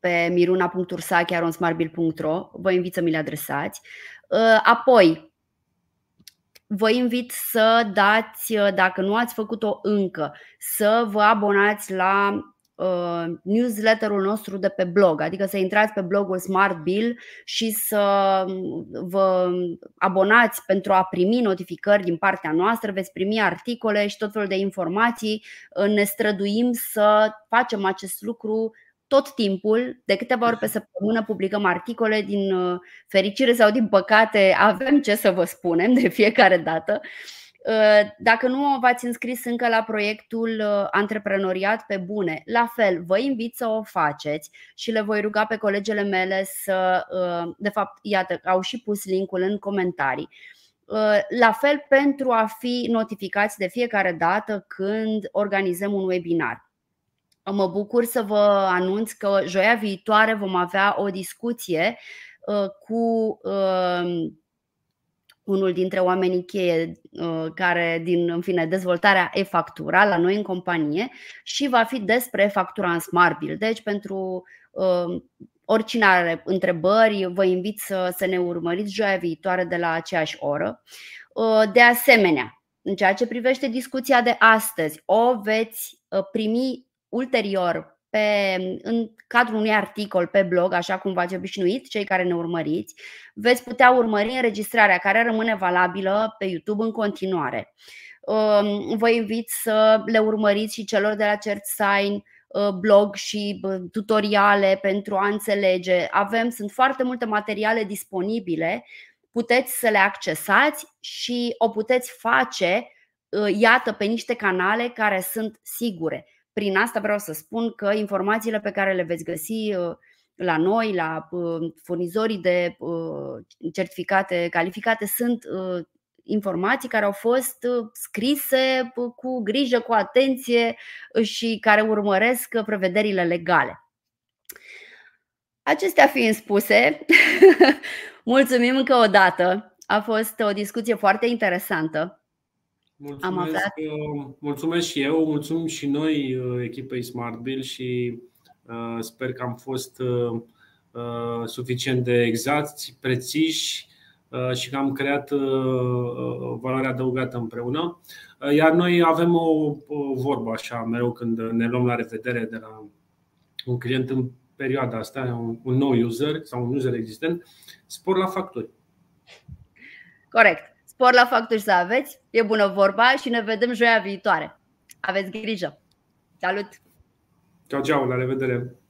pe miruna.ursache@smartbill.ro. Vă invit să mi le adresați. Apoi, vă invit să dați, dacă nu ați făcut-o încă, să vă abonați la newsletterul nostru de pe blog, adică să intrați pe blogul Smart Bill și să vă abonați pentru a primi notificări din partea noastră. Veți primi articole și tot felul de informații. Ne străduim să facem acest lucru tot timpul, de câteva ori pe săptămână publicăm articole. Din fericire sau din păcate avem ce să vă spunem de fiecare dată. Dacă nu v-ați înscris încă la proiectul Antreprenoriat pe Bune, la fel, vă invit să o faceți și le voi ruga pe colegele mele să, de fapt, iată, au și pus link-ul în comentarii, la fel, pentru a fi notificați de fiecare dată când organizăm un webinar. Mă bucur să vă anunț că joia viitoare vom avea o discuție cu unul dintre oamenii cheie care dezvoltarea e-factura la noi în companie și va fi despre e-factura în Smart Bill. Deci pentru oricine are întrebări, vă invit să ne urmăriți joia viitoare de la aceeași oră. De asemenea, în ceea ce privește discuția de astăzi, o veți primi ulterior în cadrul unui articol pe blog, așa cum v-ați obișnuit. Cei care ne urmăriți veți putea urmări înregistrarea, care rămâne valabilă pe YouTube în continuare. Vă invit să le urmăriți și celor de la CertSign blog și tutoriale pentru a înțelege. Sunt foarte multe materiale disponibile, puteți să le accesați și o puteți face, iată, pe niște canale care sunt sigure. Prin asta vreau să spun că informațiile pe care le veți găsi la noi, la furnizorii de certificate calificate, sunt informații care au fost scrise cu grijă, cu atenție și care urmăresc prevederile legale. Acestea fiind spuse, mulțumim încă o dată. A fost o discuție foarte interesantă. Mulțumesc. Am aflat... mulțumesc și eu, mulțumim și noi echipei Smart Bill și sper că am fost suficient de exacti, preciși și că am creat valoare adăugată împreună. Iar noi avem o vorbă așa mereu când ne luăm la revedere de la un client în perioada asta, un nou user sau un user existent, spor la facturi. Corect. Spor la facturi să aveți, e bună vorba și ne vedem joia viitoare. Aveți grijă. Salut! Ceau, ceau, la revedere!